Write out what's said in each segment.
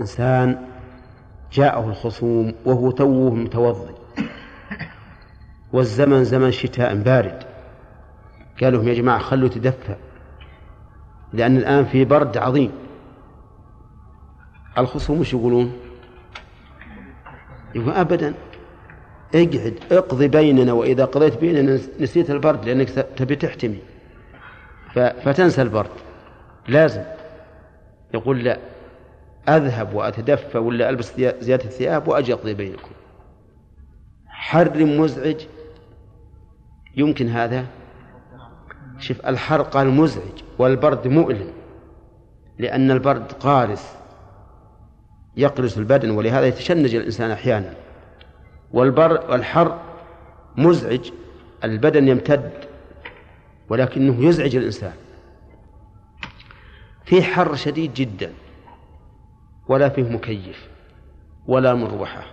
إنسان جاءه الخصوم وهو توه متوضئ والزمن زمن شتاء بارد، قال لهم يا جماعة خلوا يتدفى لأن الآن في برد عظيم. الخصوم مش يقولون؟ يقول أبدا اقعد اقضي بيننا، وإذا قضيت بيننا نسيت البرد لأنك تبي تحتمي فتنسى البرد. لازم يقول لا، أذهب وأتدفى ولا ألبس زيادة الثياب وأجي أقضي بينكم. حر مزعج يمكن هذا؟ شوف الحر قال مزعج والبرد مؤلم، لأن البرد قارس يقرس البدن ولهذا يتشنج الإنسان أحيانا، والحر مزعج البدن يمتد ولكنه يزعج الإنسان. في حر شديد جدا ولا فيه مكيف ولا مروحة،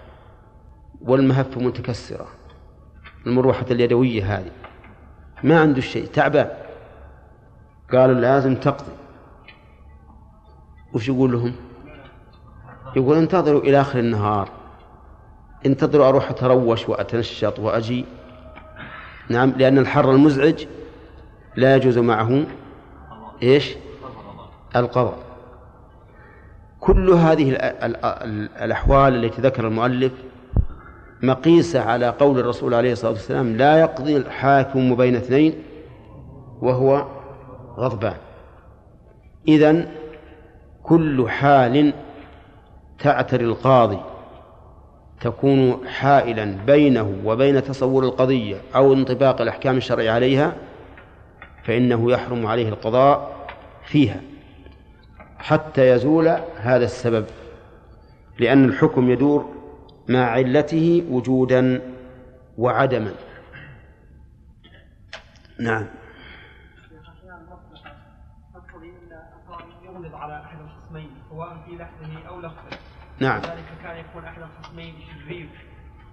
والمهفة متكسرة، المروحة اليدوية هذه ما عنده شيء، تعبان. قالوا لازم تقضي، وش يقول لهم؟ يقول انتظروا إلى آخر النهار، انتظروا أروح أتروش وأتنشط وأجي. نعم، لأن الحر المزعج لا يجوز معه إيش؟ القضاء. كل هذه الأحوال التي ذكر المؤلف مقيسة على قول الرسول عليه الصلاة والسلام لا يقضي الحاكم بين اثنين وهو غضبان. إذن كل حال تعتري القاضي تكون حائلا بينه وبين تصور القضية أو انطباق الأحكام الشرعية عليها فإنه يحرم عليه القضاء فيها حتى يزول هذا السبب، لأن الحكم يدور مع علته وجودا وعدما. نعم. على أحد الخصمين سواء في لحظه أو لفظه. نعم. ذلك كان يكون أحد الخصمين شريف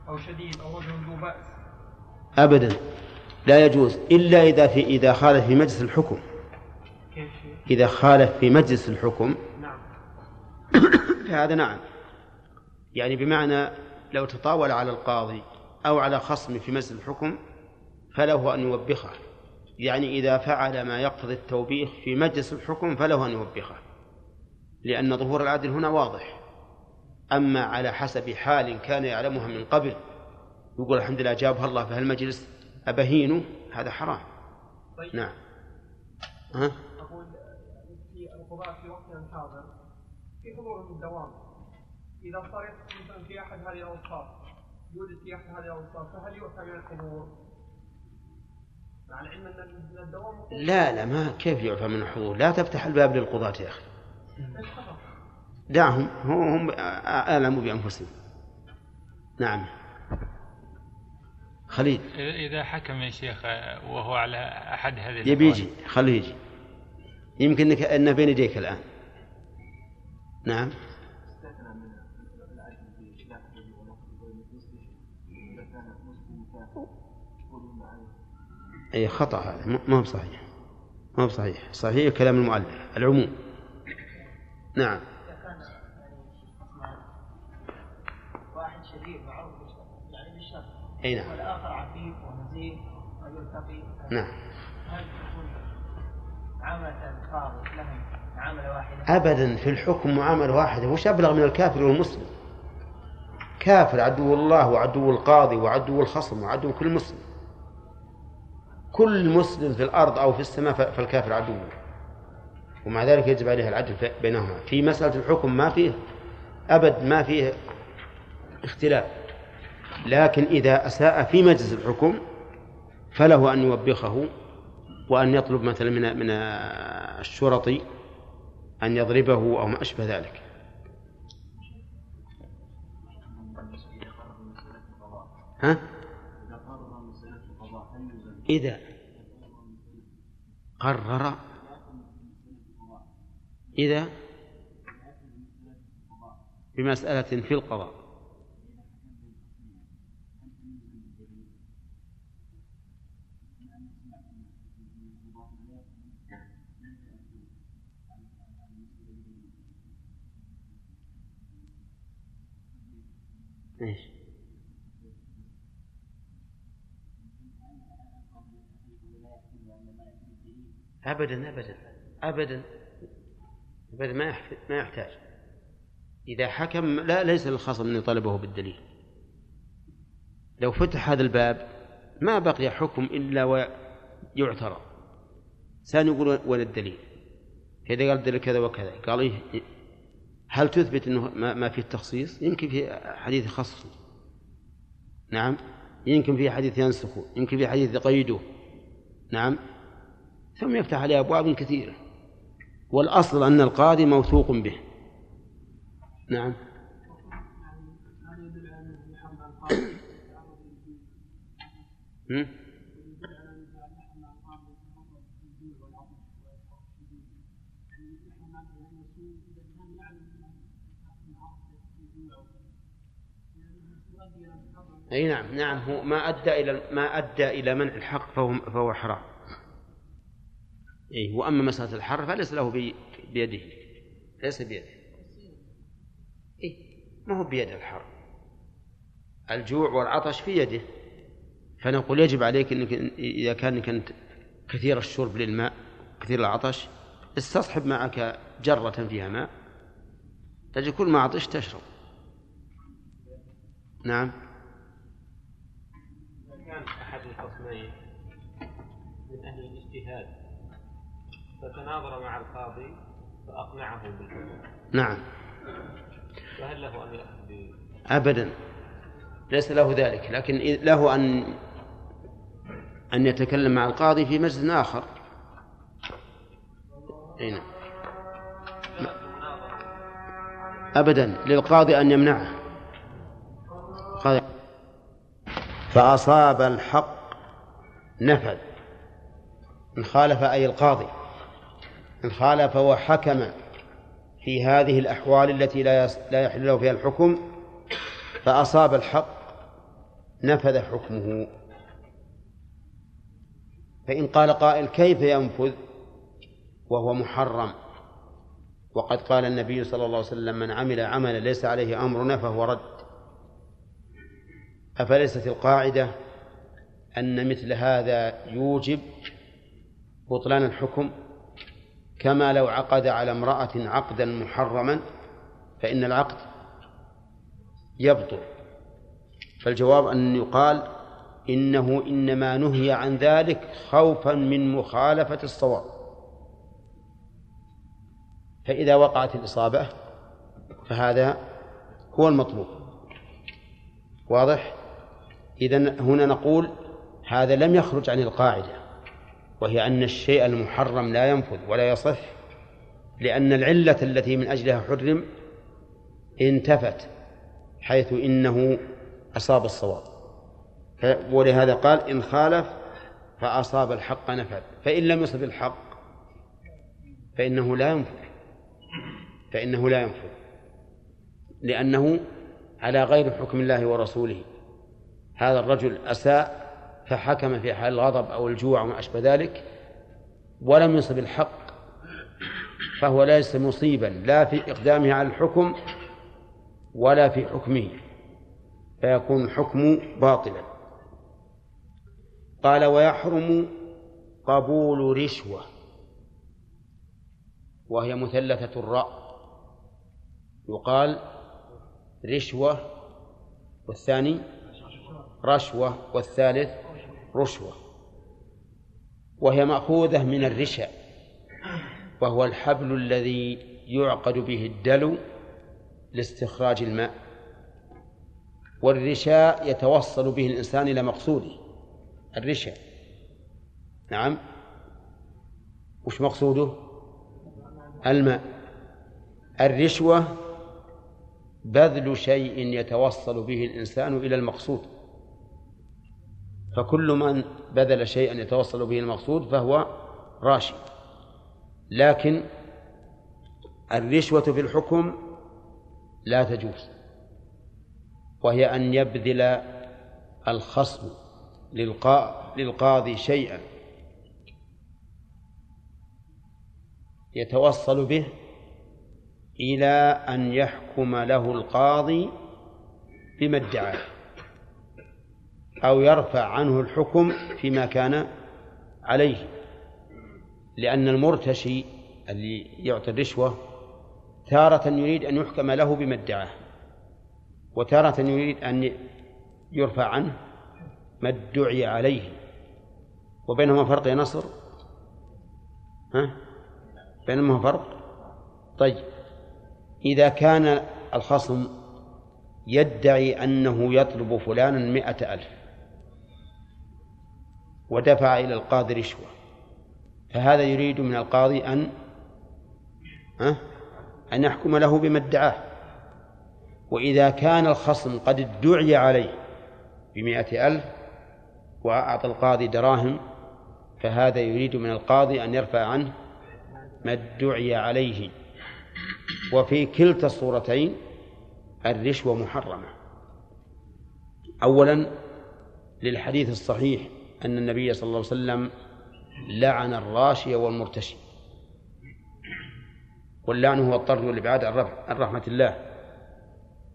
أو شديد أو رجل ذو بأس. أبدا لا يجوز إلا إذا خالف في مجلس الحكم. كيف؟ إذا خالف في مجلس الحكم. نعم. هذا نعم، يعني بمعنى لو تطاول على القاضي أو على خصم في مجلس الحكم فله أن يوبخه، يعني إذا فعل ما يقتضي التوبيخ في مجلس الحكم فله أن يوبخه، لأن ظهور العدل هنا واضح. أما على حسب حال كان يعلمها من قبل يقول الحمد لله جابها الله في هالمجلس أبهينه، هذا حرام. طيب. نعم. أقول في القضاء في وقت الحاضر في حضور من الدوام إذا صارت مثلا في أحد هذه الأوصاف يوجد في أحد هذه الأوصاف فهل يؤتى من الحضور؟ لا ما كيف يعفى من الحضور؟ لا تفتح الباب للقضاة يا أخي، دعهم، هم أعلموا بأنفسهم. نعم خليل. إذا حكم يا شيخ وهو على أحد هذه يبي يجي، خليه يجي، يمكن أنه بين يديك الآن. نعم. أي خطأ هذا، ما هو صحيح، ما هو صحيح. صحيح كلام المؤلف العموم. نعم. واحد شريف معروف يعني بالشر. أي نعم. والآخر عفيف ونزيه ويرتقي. نعم. هل تكون معاملة القاضي لهم معاملة واحدة؟ أبدا، في الحكم معاملة واحدة. وش أبلغ من الكافر والمسلم؟ كافر عدو الله وعدو القاضي وعدو الخصم وعدو كل مسلم. كل مسلم في الأرض أو في السماء فالكافر عدو، ومع ذلك يجب عليها العدل بينهما في مسألة الحكم. ما فيه أبد، ما فيه اختلاف. لكن إذا أساء في مجلس الحكم فله أن يوبخه، وأن يطلب مثلا من الشرطي أن يضربه أو ما أشبه ذلك. ها؟ إذا قرر، إذا بمسألة في القضاء ايش؟ ابدا ابدا ابدا ابدا، ما يحتاج. اذا حكم لا، ليس للخصم ان يطالبه بالدليل. لو فتح هذا الباب ما بقي حكم الا ويعترض، سنقول ولا الدليل، كذا قال الدليل كذا وكذا. قال إيه؟ هل تثبت أنه ما فيه تخصيص؟ يمكن في حديث خص، نعم، يمكن في حديث ينسخه، يمكن في حديث يقيده، نعم، ثم يفتح عليه أبواب كثيرة. والأصل أن القاضي موثوق به، نعم. أي نعم، نعم، هو ما أدى إلى منع الحق فهو حرام. أي، وأما مسألة الحر فليس له بيده، ليس بيده. أي، ما هو بيد الحر، الجوع والعطش في يده. فنقول يجب عليك إنك إذا كنت كثير الشرب للماء كثير العطش، استصحب معك جرة فيها ماء، تجد كل ما عطش تشرب، نعم. أحد الخصمين من أهل الاجتهاد فتناظر مع القاضي فأقنعه بالحكم، نعم، فهل له أن يأخذ به؟ أبدا ليس له ذلك، لكن له أن يتكلم مع القاضي في مجلس آخر. أين؟ أبدا للقاضي أن يمنعه. فأصاب الحق نفذ، إن خالف، أي القاضي إن خالف وحكم في هذه الأحوال التي لا يحل له فيها الحكم، فأصاب الحق نفذ حكمه. فإن قال قائل كيف ينفذ وهو محرم؟ وقد قال النبي صلى الله عليه وسلم من عمل عملا ليس عليه أمرنا فهو رد. أفليست القاعدة أن مثل هذا يوجب بطلان الحكم؟ كما لو عقد على امرأة عقدا محرما فإن العقد يبطل. فالجواب أن يقال إنه إنما نهي عن ذلك خوفا من مخالفة الصواب، فإذا وقعت الإصابة فهذا هو المطلوب. واضح؟ إذن هنا نقول هذا لم يخرج عن القاعدة، وهي أن الشيء المحرم لا ينفذ ولا يصح، لأن العلة التي من أجلها حرم انتفت، حيث إنه أصاب الصواب. ولهذا قال إن خالف فأصاب الحق نفذ. فإن لم يصب الحق فإنه لا ينفذ، لأنه على غير حكم الله ورسوله. هذا الرجل أساء فحكم في حال الغضب أو الجوع وما أشبه ذلك، ولم يصب الحق، فهو ليس مصيبا لا في إقدامه على الحكم ولا في حكمه، فيكون الحكم باطلا. قال ويحرم قبول رشوة، وهي مثلثة الراء، يقال رشوة، والثاني رشوة، والثالث رشوة، وهي مأخوذة من الرشا، وهو الحبل الذي يعقد به الدلو لاستخراج الماء. والرشا يتوصل به الإنسان إلى مقصوده، الرشا، نعم. وش مقصوده؟ الماء. الرشوة بذل شيء يتوصل به الإنسان إلى المقصود، فكل من بذل شيئا يتوصل به المقصود فهو راشي. لكن الرشوة في الحكم لا تجوز، وهي أن يبذل الخصم للقاضي شيئا يتوصل به إلى أن يحكم له القاضي بما ادعاه أو يرفع عنه الحكم فيما كان عليه، لأن المرتشي اللي يعطي الرشوة تارة يريد أن يحكم له بما ادعاه، وتارة يريد أن يرفع عنه ما ادعي عليه، وبينهما فرق يا نصر؟ ها؟ بينهما فرق؟ طيب، إذا كان الخصم يدعي أنه يطلب فلانا 100,000 ودفع إلى القاضي رشوة، فهذا يريد من القاضي أن يحكم له بما ادعاه. وإذا كان الخصم قد ادعي عليه 100,000 وأعطى القاضي 100 دراهم، فهذا يريد من القاضي أن يرفع عنه ما ادعي عليه. وفي كلتا الصورتين الرشوة محرمة، أولا للحديث الصحيح أن النبي صلى الله عليه وسلم لعن الراشي والمرتشي، واللعن هو الطرد والابعاد عن رحمة الله،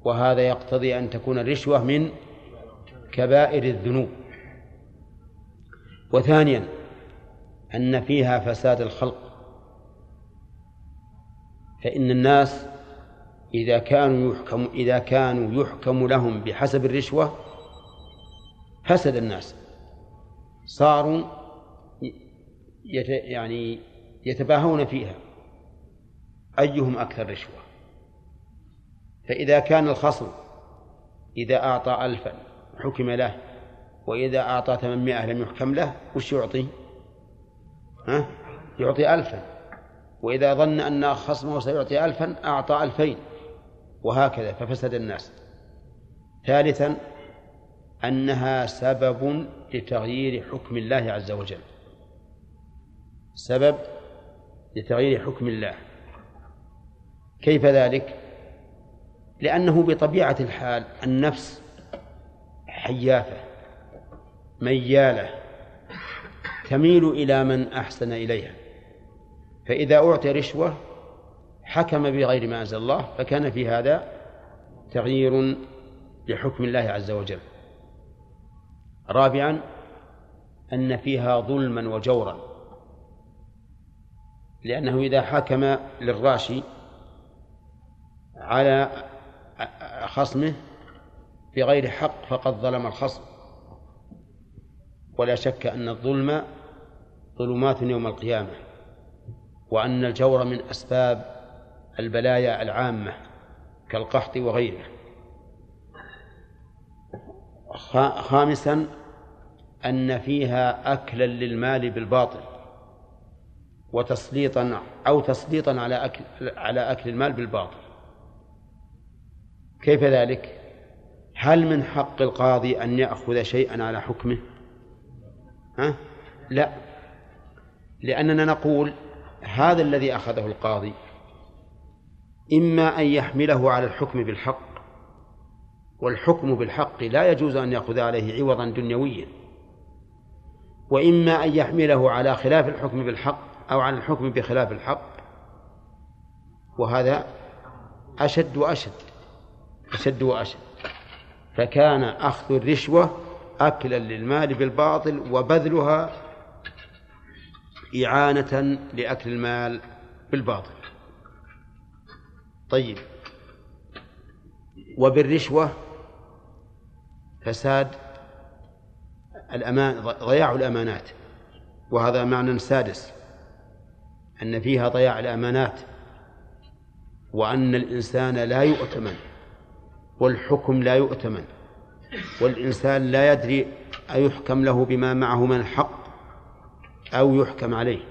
وهذا يقتضي أن تكون الرشوة من كبائر الذنوب. وثانيا أن فيها فساد الخلق، فإن الناس إذا كانوا يحكم لهم بحسب الرشوة فسد الناس، صاروا يتباهون فيها أيهم أكثر رشوة. فإذا كان الخصم إذا أعطى 1000 حكم له، وإذا أعطى 800 لم يحكم له، وش يعطي؟ يعطي 1000، وإذا ظن أن خصمه سيعطي 1000 أعطى 2000، وهكذا، ففسد الناس. ثالثا أنها سبب لتغيير حكم الله عز وجل، سبب لتغيير حكم الله. كيف ذلك؟ لأنه بطبيعة الحال النفس حيافة ميالة تميل إلى من أحسن إليها، فإذا أعطي رشوة حكم بغير ما أنزل الله، فكان في هذا تغيير لحكم الله عز وجل. رابعا أن فيها ظلما وجورا، لأنه إذا حكم للراشي على خصمه بغير حق فقد ظلم الخصم، ولا شك أن الظلم ظلمات يوم القيامة، وأن الجور من أسباب البلايا العامة كالقحط وغيره. خامسا أن فيها أكلا للمال بالباطل، وتسليطا أو تسليطا على أكل المال بالباطل. كيف ذلك؟ هل من حق القاضي أن يأخذ شيئا على حكمه؟ لا، لأننا نقول هذا الذي أخذه القاضي إما أن يحمله على الحكم بالحق، والحكم بالحق لا يجوز أن يأخذ عليه عوضا دنيويا، وإما أن يحمله على خلاف الحكم بالحق أو على الحكم بخلاف الحق، وهذا أشد وأشد. فكان أخذ الرشوة أكلا للمال بالباطل، وبذلها إعانة لأكل المال بالباطل. طيب، وبالرشوة فساد الأمان، ضياع الأمانات، وهذا معنى سادس، أن فيها ضياع الأمانات، وأن الإنسان لا يؤتمن، والحكم لا يؤتمن، والإنسان لا يدري أيحكم له بما معه من حق أو يحكم عليه،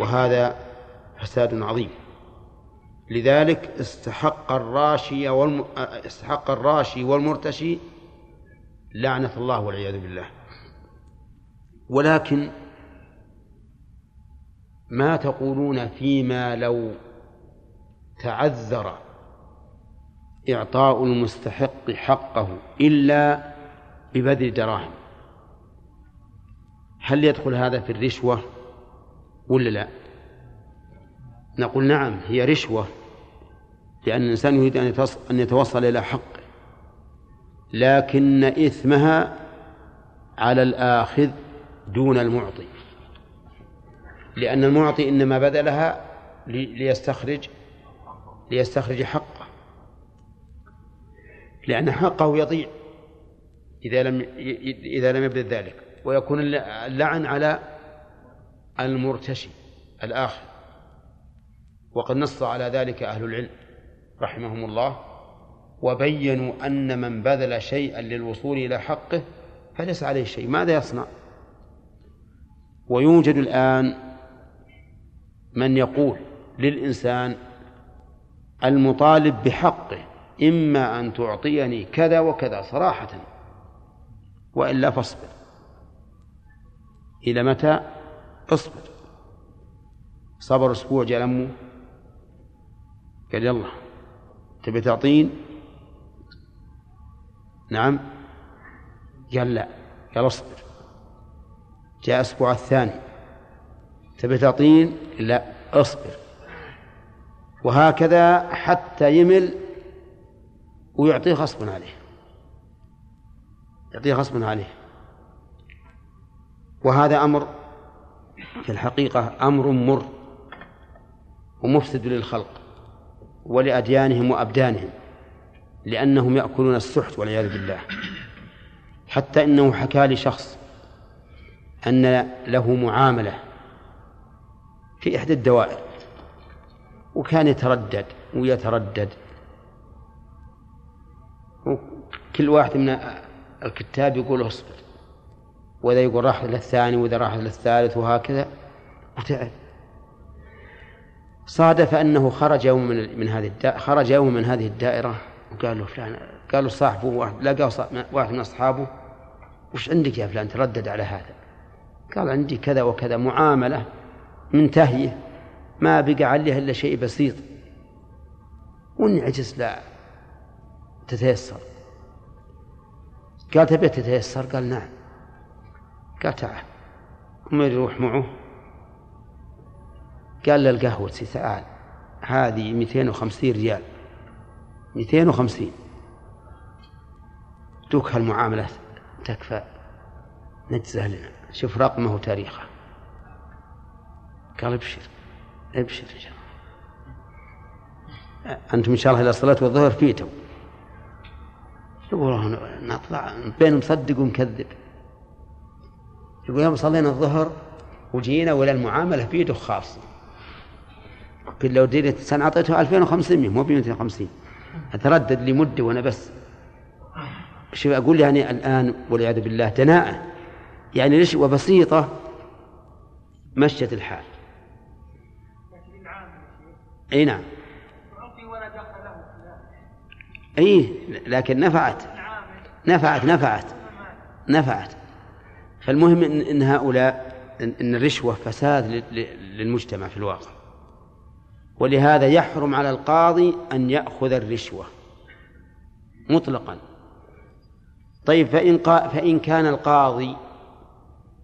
وهذا فساد عظيم. لذلك استحق الراشي والمرتشي لعنة الله والعياذ بالله. ولكن ما تقولون فيما لو تعذر إعطاء المستحق حقه إلا ببذل دراهم؟ هل يدخل هذا في الرشوة ولا لا؟ نقول نعم، هي رشوة، لأن الإنسان يريد أن يتوصل إلى حق، لكن إثمها على الآخذ دون المعطي، لأن المعطي إنما بذلها ليستخرج حقه، لأن حقه يضيع إذا لم يبذل ذلك، ويكون اللعن على المرتشي الآخر. وقد نص على ذلك أهل العلم رحمهم الله، وبينوا أن من بذل شيئا للوصول إلى حقه فليس عليه شيء، ماذا يصنع؟ ويوجد الآن من يقول للإنسان المطالب بحقه إما أن تعطيني كذا وكذا صراحة وإلا فاصبر. إلى متى؟ اصبر. صبر أسبوع، جاء لمه قال يلا تبي تعطين؟ نعم، قال لا، قال اصبر. جاء أسبوع الثاني تبي تعطين؟ لا، اصبر. وهكذا حتى يمل ويعطيه غصبا عليه، يعطيه غصبا عليه. وهذا أمر في الحقيقة أمر مر ومفسد للخلق ولأديانهم وأبدانهم، لأنهم يأكلون السحت والعياذ بالله. حتى إنه حكى لي شخص أن له معاملة في إحدى الدوائر، وكان يتردد، وكل واحد من الكتاب يقول اصبر، وإذا يقول راح للثاني وإذا راح للثالث وهكذا، وتعب. صادف أنه خرج يوم من هذه الدائرة، وقال له فلان، قالوا صاحبه، لقى واحد من أصحابه، وش عندك يا فلان تردد على هذا؟ قال عندي كذا وكذا، معاملة منتهية ما بقى عليها إلا شيء بسيط، وإن عجز لا تتيسر. قال تبي تتيسر؟ قال نعم. قال تعال. هم يروح معه، قال له القهوة تعال هذه 250 ريال، 250 دوك هالمعاملة تكفى، نجزه لنا، شوف رقمه وتاريخه. قال ابشر ابشر إن شاء الله، أنتم إن شاء الله إلى الصلاة والظهر فيتوا. يقول نطلع بين مصدق ومكذب، يقول يوم صلينا الظهر وجينا ولا المعاملة في يده خاصة، قل لو دينت السنة أعطيته 2500 مو 250، أتردد لمدة وأنا بس شو أقول يعني الآن والعياذ بالله دناءة يعني ليش، وبسيطة مشت الحال. أي نعم، أي لكن نفعت. فالمهم إن هؤلاء إن الرشوة فساد للمجتمع في الواقع، ولهذا يحرم على القاضي أن يأخذ الرشوة مطلقا. طيب فإن كان القاضي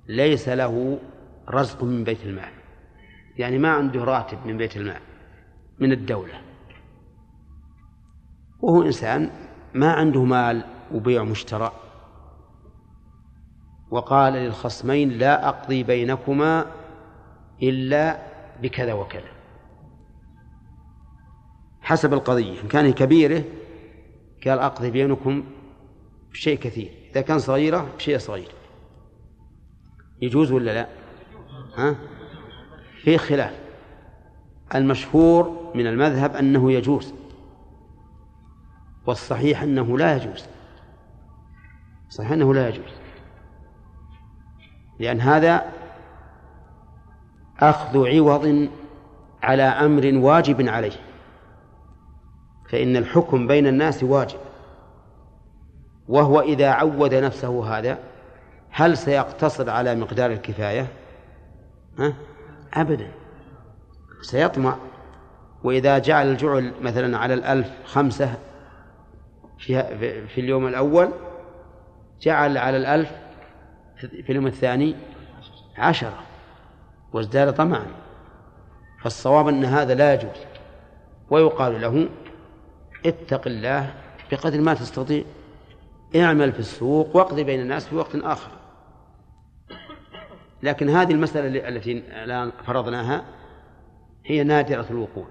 ليس له رزق من بيت المال، يعني ما عنده راتب من بيت المال من الدولة، وهو إنسان ما عنده مال وبيع مشترى، وقال للخصمين لا أقضي بينكما إلا بكذا وكذا حسب القضية، إن كان كبيره قال أقضي بينكم بشيء كثير، إذا كان صغيره بشيء صغير، يجوز ولا لا؟ ها؟ في خلاف. المشهور من المذهب أنه يجوز، والصحيح أنه لا يجوز، صحيح أنه لا يجوز، لأن هذا أخذ عوض على أمر واجب عليه، فإن الحكم بين الناس واجب، وهو إذا عود نفسه هذا هل سيقتصر على مقدار الكفاية؟ أبدا، سيطمع. وإذا جعل الجعل مثلا على 1000 5 في اليوم الأول، جعل على 1000 في اليوم الثاني 10، وازداد طمعا. فالصواب أن هذا لا يجوز، ويقال له اتق الله بقدر ما تستطيع، اعمل في السوق واقضي بين الناس في وقت آخر. لكن هذه المسألة التي الآن فرضناها هي نادرة الوقوع،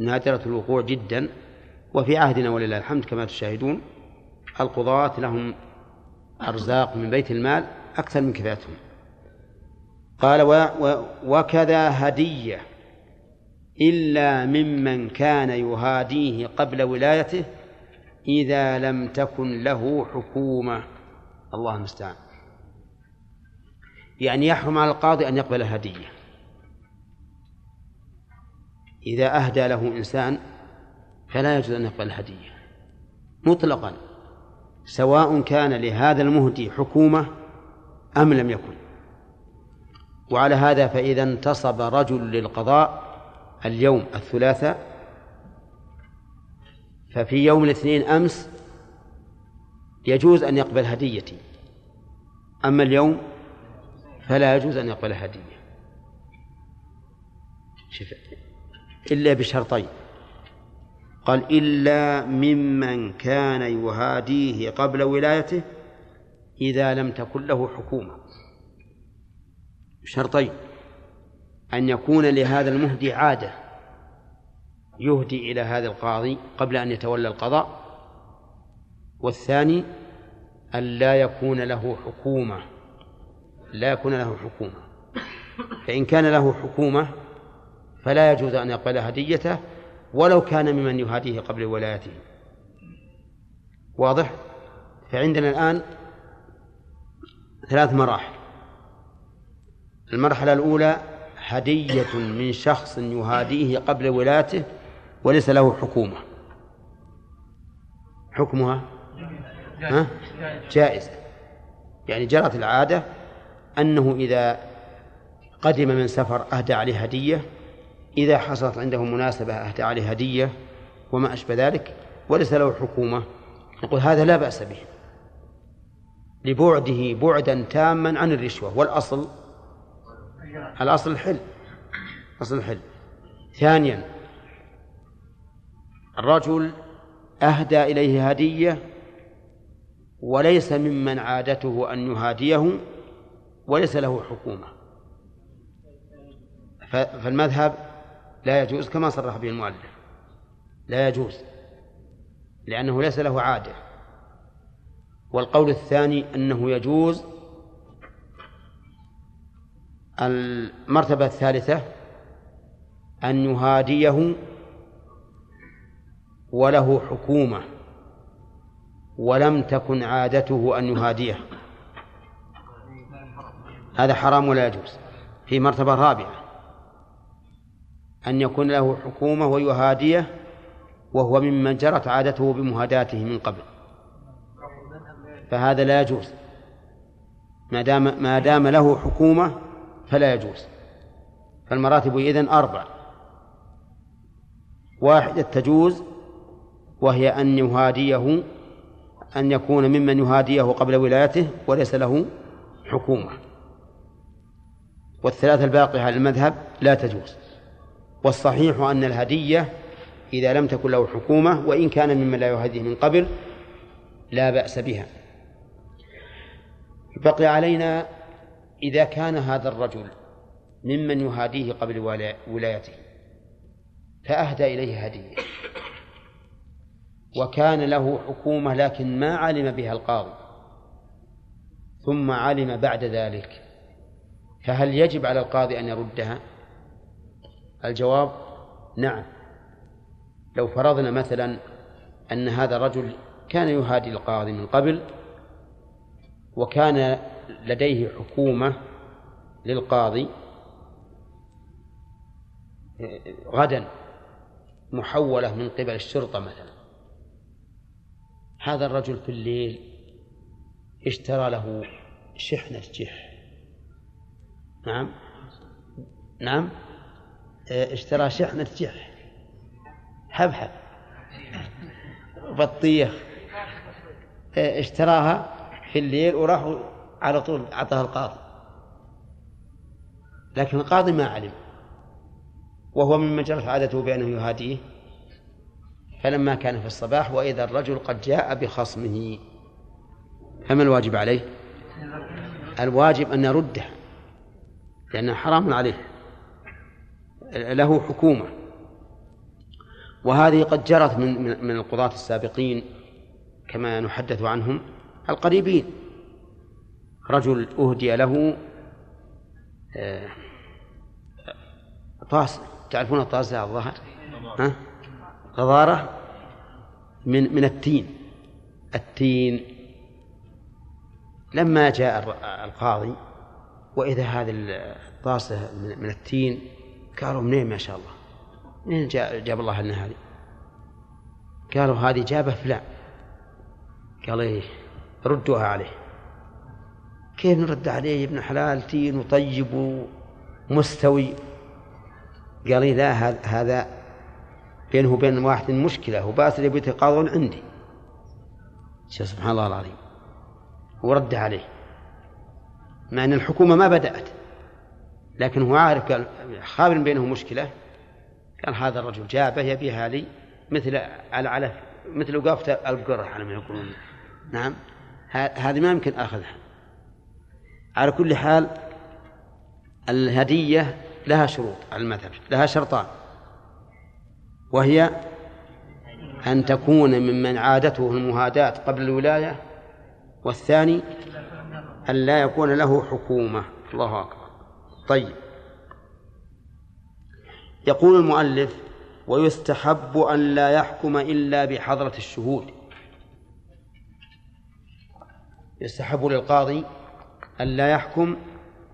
نادرة الوقوع جدا. وفي عهدنا ولله الحمد كما تشاهدون القضاة لهم أرزاق من بيت المال أكثر من كفايتهم. قال وكذا هدية إلا ممن كان يهاديه قبل ولايته إذا لم تكن له حكومة. الله المستعان. يعني يحرم على القاضي أن يقبل هدية إذا أهدى له إنسان، فلا يجوز أن يقبل هدية مطلقا، سواء كان لهذا المهدي حكومة أم لم يكن. وعلى هذا فإذا انتصب رجل للقضاء اليوم الثلاثاء، ففي يوم الاثنين أمس يجوز أن يقبل هديتي، أما اليوم فلا يجوز أن يقبل هدية إلا بشرطين. قال إلا ممن كان يهاديه قبل ولايته إذا لم تكن له حكومة، شرطين: أن يكون لهذا المهدي عادة يهدي إلى هذا القاضي قبل أن يتولى القضاء، والثاني أن لا يكون له حكومة، لا يكون له حكومة. فإن كان له حكومة فلا يجوز أن يقبل هديته ولو كان ممن يهاديه قبل ولايته. واضح؟ فعندنا الآن ثلاث مراحل. المرحلة الأولى هدية من شخص يهاديه قبل ولايته وليس له حكومة، حكمها جائزة، يعني جرت العادة أنه إذا قدم من سفر أهدى عليه هدية، إذا حصلت عنده مناسبة أهدى عليه هدية وما أشبه ذلك، وليس له حكومة. نقول هذا لا بأس به لبعده بعدا تاما عن الرشوة، والأصل الحل، أصل الحل. ثانيا الرجل أهدى إليه هدية وليس ممن عادته أن يهاديه وليس له حكومة، فالمذهب لا يجوز كما صرح به المؤلف، لا يجوز لأنه ليس له عادة. والقول الثاني أنه يجوز. المرتبة الثالثة أن يهاديه وله حكومة ولم تكن عادته أن يهاديه، هذا حرام ولا يجوز. في مرتبة رابعة أن يكون له حكومة ويهاديه وهو ممن جرت عادته بمهاداته من قبل، فهذا لا يجوز ما دام له حكومة فلا يجوز. فالمراتب إذن أربع: واحدة تجوز وهي أن يهاديه، أن يكون ممن يهاديه قبل ولايته وليس له حكومة. والثلاثة الباقية على المذهب لا تجوز. والصحيح أن الهدية إذا لم تكن له حكومة وإن كان ممن لا يهديه من قبل لا بأس بها. بقي علينا إذا كان هذا الرجل ممن يهاديه قبل ولايته فأهدى إليه هدية وكان له حكومة لكن ما علم بها القاضي ثم علم بعد ذلك، فهل يجب على القاضي أن يردها؟ الجواب نعم. لو فرضنا مثلا أن هذا الرجل كان يهادي القاضي من قبل وكان لديه حكومة للقاضي غدا محولة من قبل الشرطة مثلا، هذا الرجل في الليل اشترى له شحنة جح، نعم اشترى شحنة جح، حبحب، بطيخ، اشتراها في الليل وراحوا على طول أعطاها القاضي، لكن القاضي ما علم وهو ممن جرت عادته بأنه يهاديه. فلما كان في الصباح وإذا الرجل قد جاء بخصمه فما الواجب عليه؟ الواجب أن نرده لأنه حرام عليه، له حكومة. وهذه قد جرت من القضاة السابقين كما نحدث عنهم القريبين. رجل أهدي له طاس، تعرفون الطاس على الظهر، غضارة من التين. لما جاء القاضي وإذا هذا الطاس من التين، قالوا منين ما شاء الله، منين جاب الله لنا هذه؟ قالوا هذه جابه فلان. قال إيه، ردوها عليه. كيف نرد عليه ابن حلال، تين وطيب ومستوي؟ قال إيه لا، هذا بينه وبين واحد مشكلة وباسل يبيت قاضي عندي. سبحان الله العظيم. ورد عليه مع أن الحكومة ما بدأت، لكن هو عارف، قال خابر بينه مشكلة. قال هذا الرجل جابه يبيها لي مثل العلف، مثل وقافة القرة على ما يقولون. نعم، هذه ما يمكن أخذها. على كل حال الهدية لها شروط على المذهب، لها شرطان، وهي أن تكون ممن عادته المهادات قبل الولاية، والثاني أن لا يكون له حكومة. الله أكبر. طيب، يقول المؤلف ويستحب أن لا يحكم إلا بحضرة الشهود. يستحب للقاضي أن لا يحكم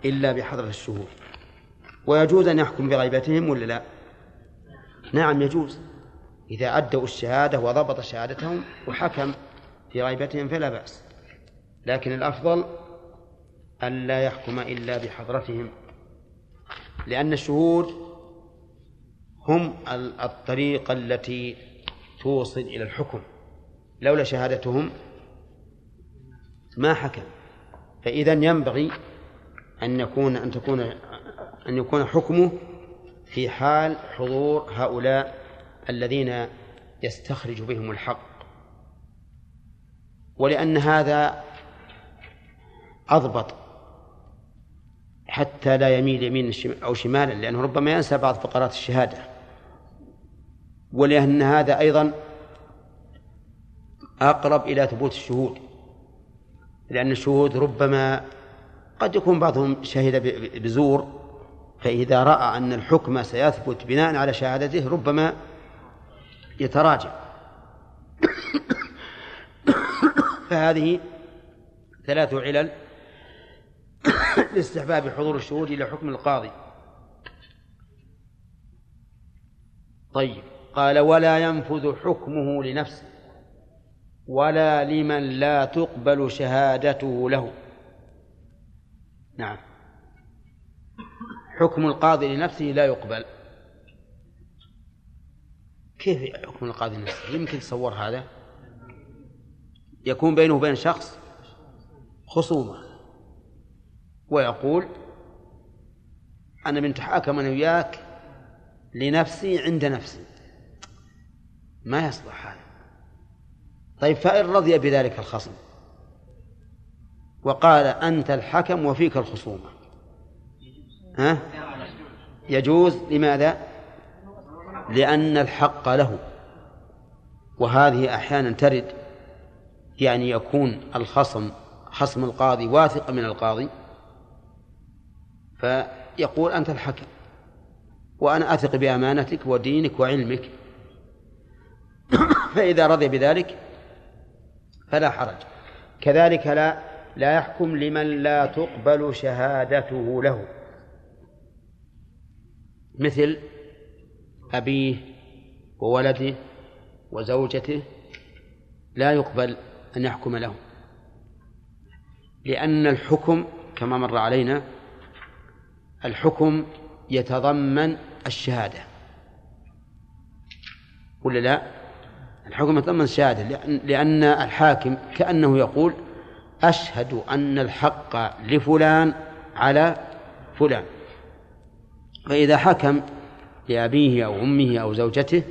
إلا بحضرة الشهود. ويجوز أن يحكم بغيبتهم ولا لا؟ نعم يجوز، إذا أدوا الشهادة وضبط شهادتهم وحكم في غيبتهم فلا بأس، لكن الأفضل أن لا يحكم إلا بحضرتهم، لأن الشهود هم الطريقة التي توصل إلى الحكم، لولا شهادتهم ما حكم. فإذا ينبغي أن يكون حكمه في حال حضور هؤلاء الذين يستخرج بهم الحق، ولأن هذا أضبط حتى لا يميل يمين أو شمالا، لأنه ربما ينسى بعض فقرات الشهادة، ولأن هذا أيضا أقرب إلى ثبوت الشهود، لأن الشهود ربما قد يكون بعضهم شهد بزور، فإذا رأى أن الحكم سيثبت بناء على شهادته ربما يتراجع. فهذه ثلاث علل لاستحباب حضور الشهود إلى حكم القاضي. طيب، قال ولا ينفذ حكمه لنفسه ولا لمن لا تقبل شهادته له. نعم، حكم القاضي لنفسه لا يقبل. كيف حكم القاضي لنفسه؟ يمكن تصور هذا يكون بينه وبين شخص خصومة ويقول أنا بنتحاكم أنا وياك لنفسي عند نفسي، ما يصلح هذا. طيب، فإن رضي بذلك الخصم وقال أنت الحكم وفيك الخصومة، ها؟ يجوز. لماذا؟ لأن الحق له. وهذه أحيانا ترد، يعني يكون الخصم خصم القاضي واثق من القاضي، فيقول أنت الحكم وأنا أثق بأمانتك ودينك وعلمك، فإذا رضي بذلك فلا حرج. كذلك لا يحكم لمن لا تقبل شهادته له، مثل أبيه وولده وزوجته لا يقبل أن يحكم له، لأن الحكم كما مر علينا الحكم يتضمن الشهادة ولا لا؟ الحكم يتضمن الشهادة، لأن الحاكم كأنه يقول أشهد أن الحق لفلان على فلان، فإذا حكم لأبيه أو أمه أو زوجته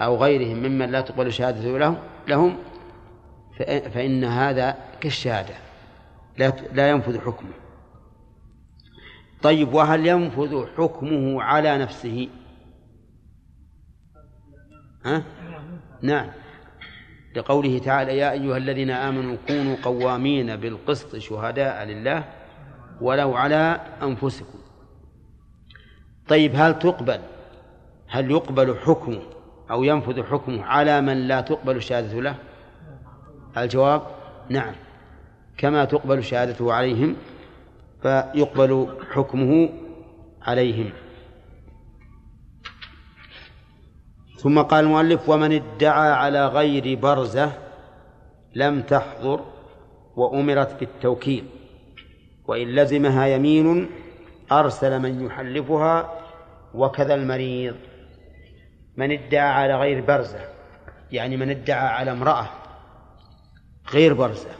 أو غيرهم ممن لا تقبل شهادته لهم فإن هذا كالشهادة لا ينفذ حكمه. طيب، وهل ينفذ حكمه على نفسه؟ ها؟ نعم، لقوله تعالى: يا أيها الذين آمنوا كونوا قوامين بالقسط شهداء لله ولو على أنفسكم. طيب، هل يقبل حكمه أو ينفذ حكمه على من لا تقبل الشهادة له؟ الجواب: نعم، كما تقبل شهادته عليهم فيقبل حكمه عليهم. ثم قال المؤلف: ومن ادعى على غير برزة لم تحضر وأمرت بالتوكيل وإن لزمها يمين أرسل من يحلفها وكذا المريض. من ادعى على غير برزة يعني من ادعى على امرأة غير برزة.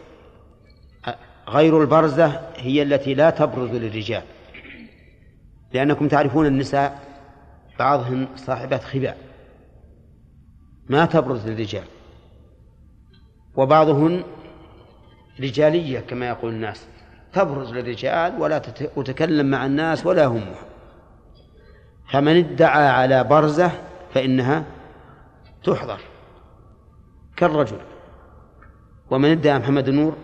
غير البرزة هي التي لا تبرز للرجال، لأنكم تعرفون النساء بعضهم صاحبات خباء ما تبرز للرجال، وبعضهن رجالية كما يقول الناس تبرز للرجال ولا تتكلم مع الناس ولا همها. فمن ادعى على برزة فإنها تحضر كالرجل. ومن ادعى محمد نور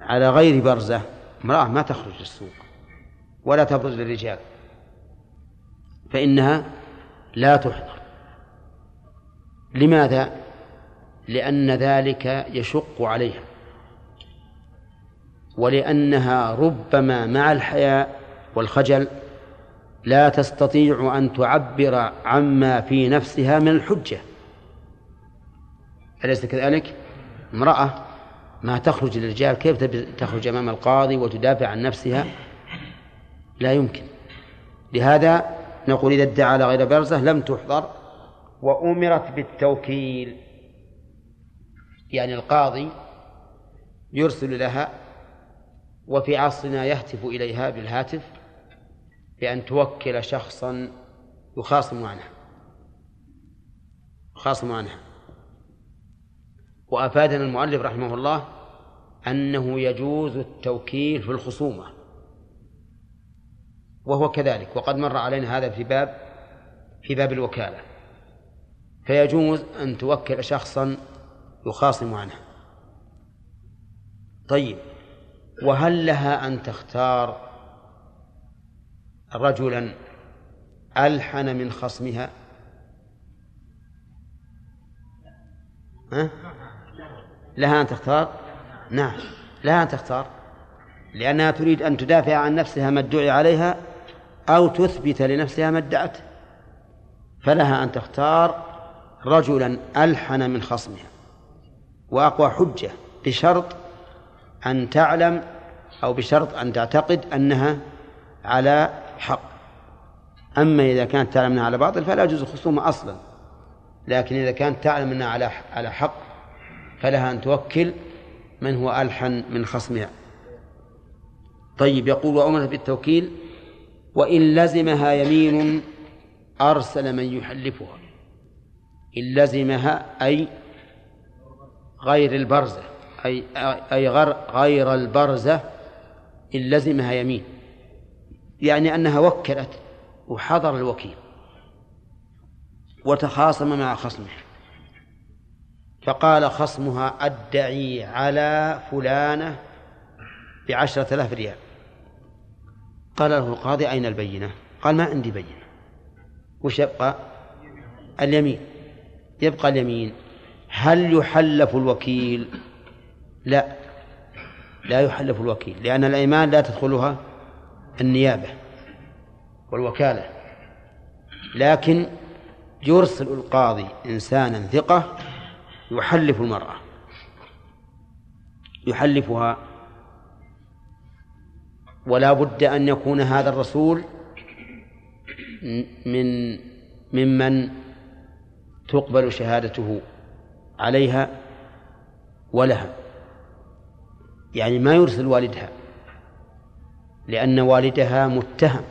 على غير برزة امرأة ما تخرج للسوق ولا تبرز للرجال فإنها لا تحضر. لماذا؟ لأن ذلك يشق عليها، ولأنها ربما مع الحياء والخجل لا تستطيع أن تعبر عما في نفسها من الحجة. أليس كذلك؟ امرأة ما تخرج للرجال كيف تخرج أمام القاضي وتدافع عن نفسها؟ لا يمكن. لهذا نقول: إذا ادعى على غير برزة لم تحضر وأمرت بالتوكيل، يعني القاضي يرسل لها، وفي عصرنا يهتف إليها بالهاتف بأن توكل شخصا يخاصم عنها. وأفادنا المؤلف رحمه الله أنه يجوز التوكيل في الخصومة، وهو كذلك، وقد مر علينا هذا في باب الوكالة. فيجوز أن توكل شخصا يخاصم عنها. طيب، وهل لها أن تختار رجلا ألحن من خصمها؟ لها أن تختار؟ نعم، لها أن تختار، لأنها تريد أن تدافع عن نفسها ما ادعي عليها أو تثبت لنفسها ما ادعته، فلها أن تختار رجلا ألحن من خصمها وأقوى حجة، بشرط أن تعلم أو بشرط أن تعتقد أنها على حق. أما إذا كانت تعلم أنها على باطل فلا يجوز الخصومة أصلا، لكن إذا كانت تعلم أنها على حق فلها أن توكل من هو ألحن من خصمها. طيب، يقول: وأمرت بالتوكيل وإن لزمها يمين أرسل من يحلفها. إن لزمها أي غير البرزة، أي غير البرزة إن لزمها يمين، يعني أنها وكلت وحضر الوكيل وتخاصم مع خصمها، فقال خصمها: أدعي على فلانة 10,000 ريال. قال له القاضي: أين البينة؟ قال: ما عندي بينة. وش يبقى؟ اليمين. يبقى اليمين. هل يحلف الوكيل؟ لا يحلف الوكيل، لأن الأيمان لا تدخلها النيابة والوكالة، لكن يرسل القاضي إنسانا ثقة يحلف المرأة، يحلفها، ولا بد أن يكون هذا الرسول ممن تقبل شهادته عليها ولها، يعني ما يرسل والدها، لأن والدها متهم،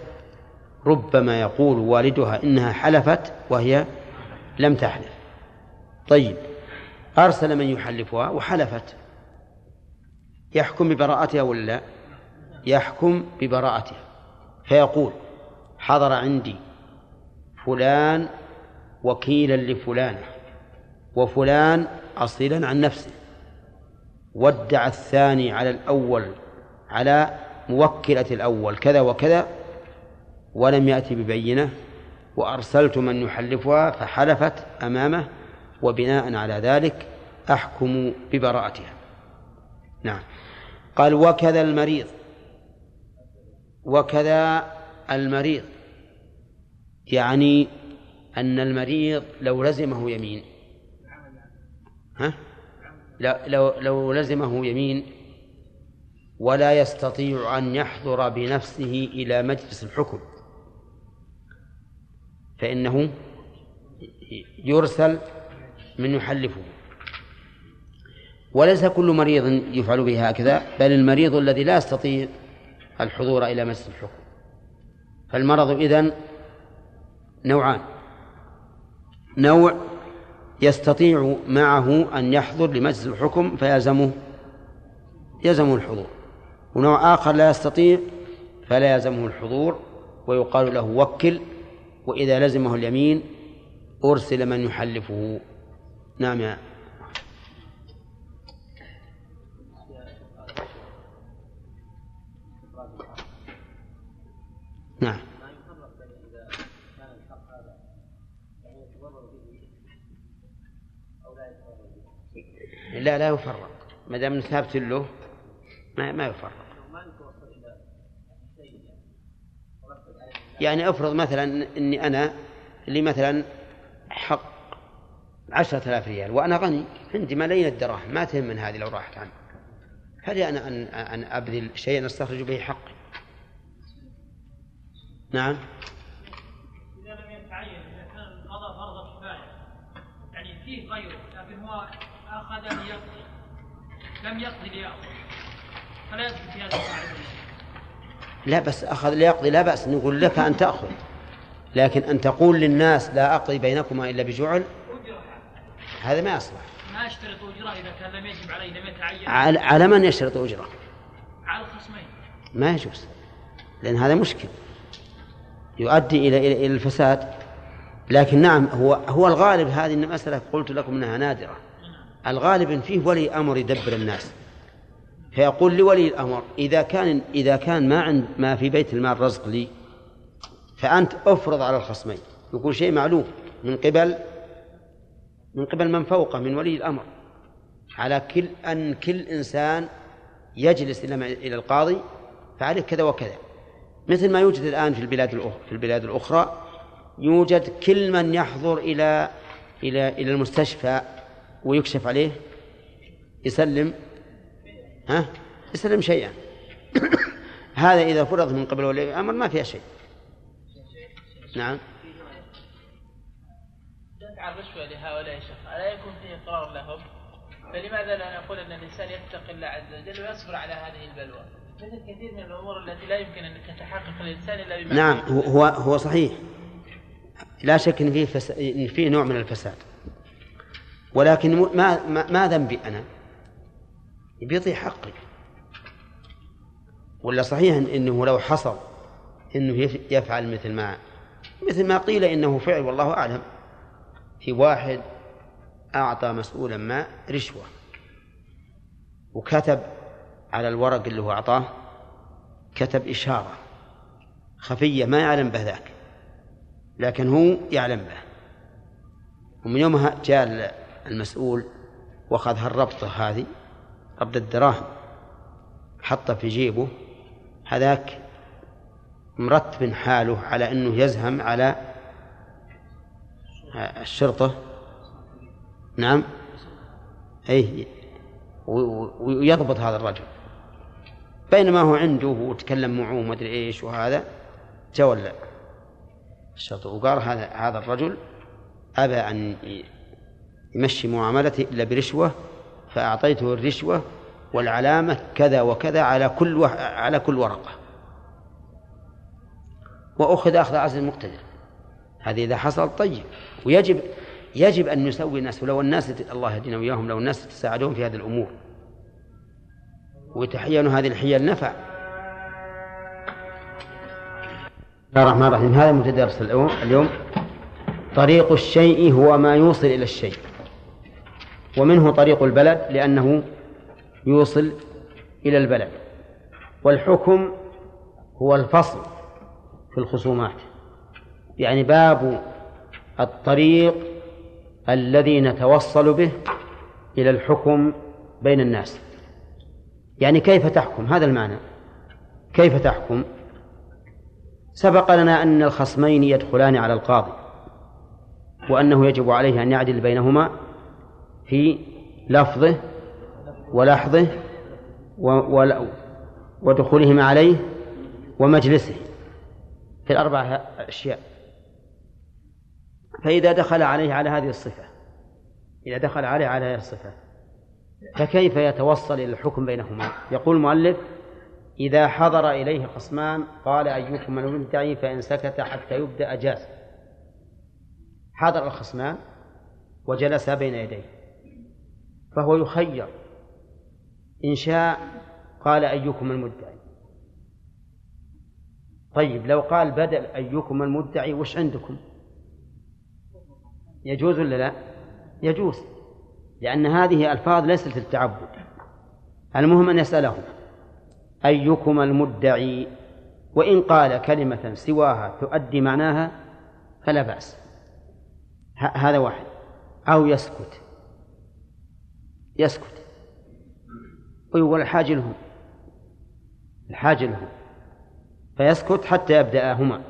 ربما يقول والدها إنها حلفت وهي لم تحلف. طيب، أرسل من يحلفها وحلفت، يحكم ببراءتها ولا يحكم ببراءتها، فيقول حضر عندي فلان وكيلا لفلان وفلان أصيلا عن نفسه، ودع الثاني على الأول على موكلة الأول كذا وكذا ولم يأتي ببينة، وأرسلت من يحلفها فحلفت أمامه، وبناء على ذلك أحكم ببراءتها. نعم. قال وكذا المريض، وكذا المريض يعني أن المريض لو لزمه يمين، ها؟ لو لزمه يمين ولا يستطيع أن يحضر بنفسه إلى مجلس الحكم فإنه يرسل من يحلفه. وليس كل مريض يفعل به هكذا، بل المريض الذي لا يستطيع الحضور إلى مجلس الحكم. فالمرض إذن نوعان، نوع يستطيع معه أن يحضر لمجلس الحكم فيلزمه الحضور، ونوع آخر لا يستطيع فلا يلزمه الحضور ويقال له وكل، وإذا لزمه اليمين أرسل من يحلفه. نعم يا نعم. لا يفرق ما دام ثابت له، ما يفرق. يعني أفرض مثلا أني أنا لي مثلا حق 10,000 ريال وأنا غني عندي ملايين الدراهم ما تهم من هذه لو راحت عنه، هل أنا أن أبذل شيئا أستخرج به حقي؟ نعم. إذا لم يتعين إذا كان القضاء فرض كفاية يعني فيه غيره، لكن هو أخذ ليقضي لم يقضي ليأخذ فلا يجب في هذا القاعدة. لا بس أخذ ليقضي لا بأس، نقول لك أن تأخذ، لكن أن تقول للناس لا أقضي بينكما إلا بجعل هذا ما يصلح. ما يشترط أجرة إذا كان لم يجب عليه لم يتعين، على من يشترط أجرة؟ على الخصمين ما يجوز، لأن هذا مشكل يؤدي إلى الفساد. لكن نعم هو الغالب هذه المسألة قلت لكم أنها نادرة، الغالب إن فيه ولي أمر يدبر الناس، فيقول لولي الأمر إذا كان ما في بيت المال رزق لي فأنت أفرض على الخصمين، يقول شيء معلوم من قبل من فوقه من ولي الأمر، على كل إنسان يجلس إلى القاضي فعليه كذا وكذا، مثل ما يوجد الآن في البلاد الأخرى يوجد كل من يحضر إلى المستشفى ويكشف عليه يسلم شيئا. هذا إذا فرض من قبل ولي الأمر ما فيها شيء. نعم. دفع الرشوة لهؤلاء الشخص ألا يكون فيه إقرار لهم؟ فلماذا لا نقول أن الإنسان يتقي الله عز وجل ويصبر على هذه البلوى؟ مثل كثير من الأمور التي لا يمكن أن تتحقق الإنسان إلا بما. نعم هو صحيح، لا شك أن فيه نوع من الفساد، ولكن ما ذنبي أنا؟ بيضيع حقي. ولا صحيح أنه لو حصل أنه يفعل مثل ما قيل أنه فعل، والله أعلم، في واحد أعطى مسؤولا ما رشوة وكتب على الورق اللي هو أعطاه كتب إشارة خفية ما يعلم به ذاك، لكن هو يعلم به، ومن يومها جاء المسؤول وأخذ هالربطة هذه ربط الدراهم حطه في جيبه، هذاك مرتب حاله على أنه يزهم على الشرطة. نعم أي ويضبط هذا الرجل، بينما هو عنده وتكلم معه ما أدري إيش، وهذا تولى الشرطة وقال هذا الرجل أبى أن يمشي معاملته إلا برشوة، فأعطيته الرشوة والعلامة كذا وكذا على كل ورقة، وأخذ أخذ عزل المقتدر. هذا إذا حصل طيب، ويجب يجب أن يسوي الناس، ولو الناس الله يهدينا وإياهم، لو الناس تساعدون في هذه الأمور ويتحيّنوا هذه الحيل نفع. بسم الله الرحمن الرحيم. هذا المتدرس اليوم طريق الشيء هو ما يوصل إلى الشيء، ومنه طريق البلد لأنه يوصل إلى البلد. والحكم هو الفصل في الخصومات، يعني باب الطريق الذي نتوصل به إلى الحكم بين الناس، يعني كيف تحكم، هذا المعنى، كيف تحكم. سبق لنا أن الخصمين يدخلان على القاضي، وأنه يجب عليه أن يعدل بينهما في لفظه ولحظه ودخولهما عليه ومجلسه، في الأربع أشياء. فإذا دخل عليه على هذه الصفة، إذا دخل عليه على هذه الصفة، فكيف يتوصل إلى الحكم بينهما؟ يقول المؤلف: إذا حضر إليه خصمان قال: أيكم من يدعي؟ فإن سكت حتى يبدأ أجاز. حضر الخصمان وجلس بين يديه، فهو يخير، إن شاء قال: أيكم المدعي. طيب لو قال بدل أيكم المدعي، وش عندكم؟ يجوز ولا لا؟ يجوز، لأن هذه ألفاظ ليست للتعبد. المهم أن يسأله: أيكم المدعي؟ وإن قال كلمة سواها تؤدي معناها فلا بأس، هذا واحد. أو يسكت والحاج لهم، الحاج لهم، فيسكت حتى يبدأهما.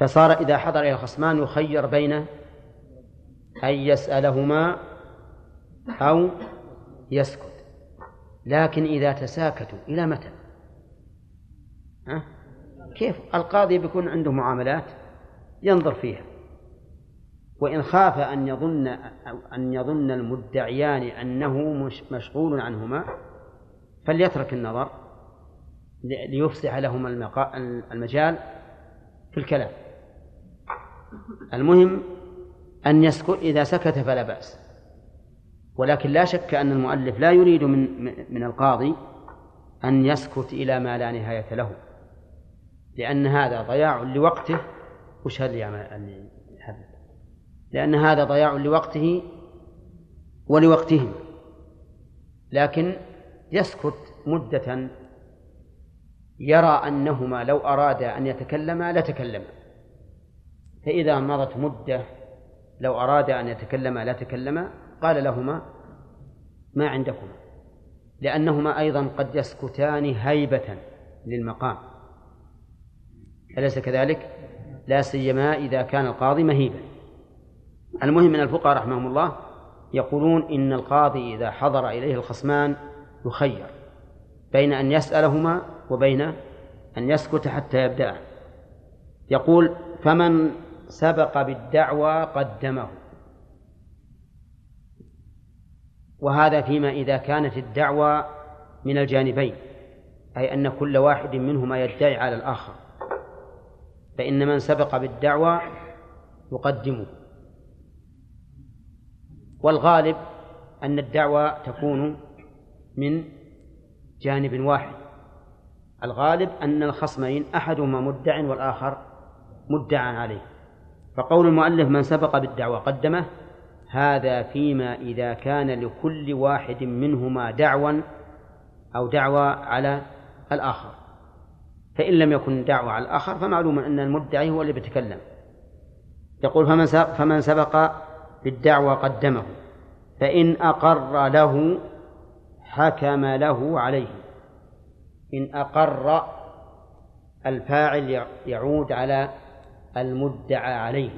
فصار إذا حضر إلى الخصمان يخير بين أن يسألهما أو يسكت. لكن إذا تساكتوا إلى متى؟ كيف؟ القاضي بيكون عنده معاملات ينظر فيها، وإن خاف أن يظن المدعيان أنه مشغول عنهما فليترك النظر ليفسح لهما المجال في الكلام. المهم أن يسكت، إذا سكت فلا بأس. ولكن لا شك أن المؤلف لا يريد من القاضي أن يسكت إلى ما لا نهاية له، لأن هذا ضياع لوقته. وش هذا اللي يحدد؟ لأن هذا ضياع لوقته ولوقتهم. لكن يسكت مدة يرى أنهما لو أرادا أن يتكلما لتكلما، فإذا مضت مدة لو أرادا أن يتكلما لتكلما قال لهما: ما عندكما، لأنهما أيضا قد يسكتان هيبة للمقام، أليس كذلك؟ لا سيما إذا كان القاضي مهيبا. المهم من الفقهاء رحمهم الله يقولون إن القاضي إذا حضر إليه الخصمان يخير بين أن يسألهما وبين أن يسكت حتى يبدأ. يقول: فمن سبق بالدعوى قدمه. وهذا فيما إذا كانت الدعوى من الجانبين، أي أن كل واحد منهما يدعي على الآخر، فإن من سبق بالدعوى يقدمه. والغالب أن الدعوى تكون من جانب واحد، الغالب أن الخصمين أحدهما مدع والآخر مدعى عليه. فقول المؤلف: من سبق بالدعوى قدمه، هذا فيما إذا كان لكل واحد منهما دعوى أو دعوى على الآخر، فإن لم يكن دعوى على الآخر فمعلوم أن المدعي هو اللي بيتكلم. يقول: فمن سبق بالدعوى قدمه، فإن أقر له حكم له عليه. إن أقر الفاعل يعود على المدعى عليه،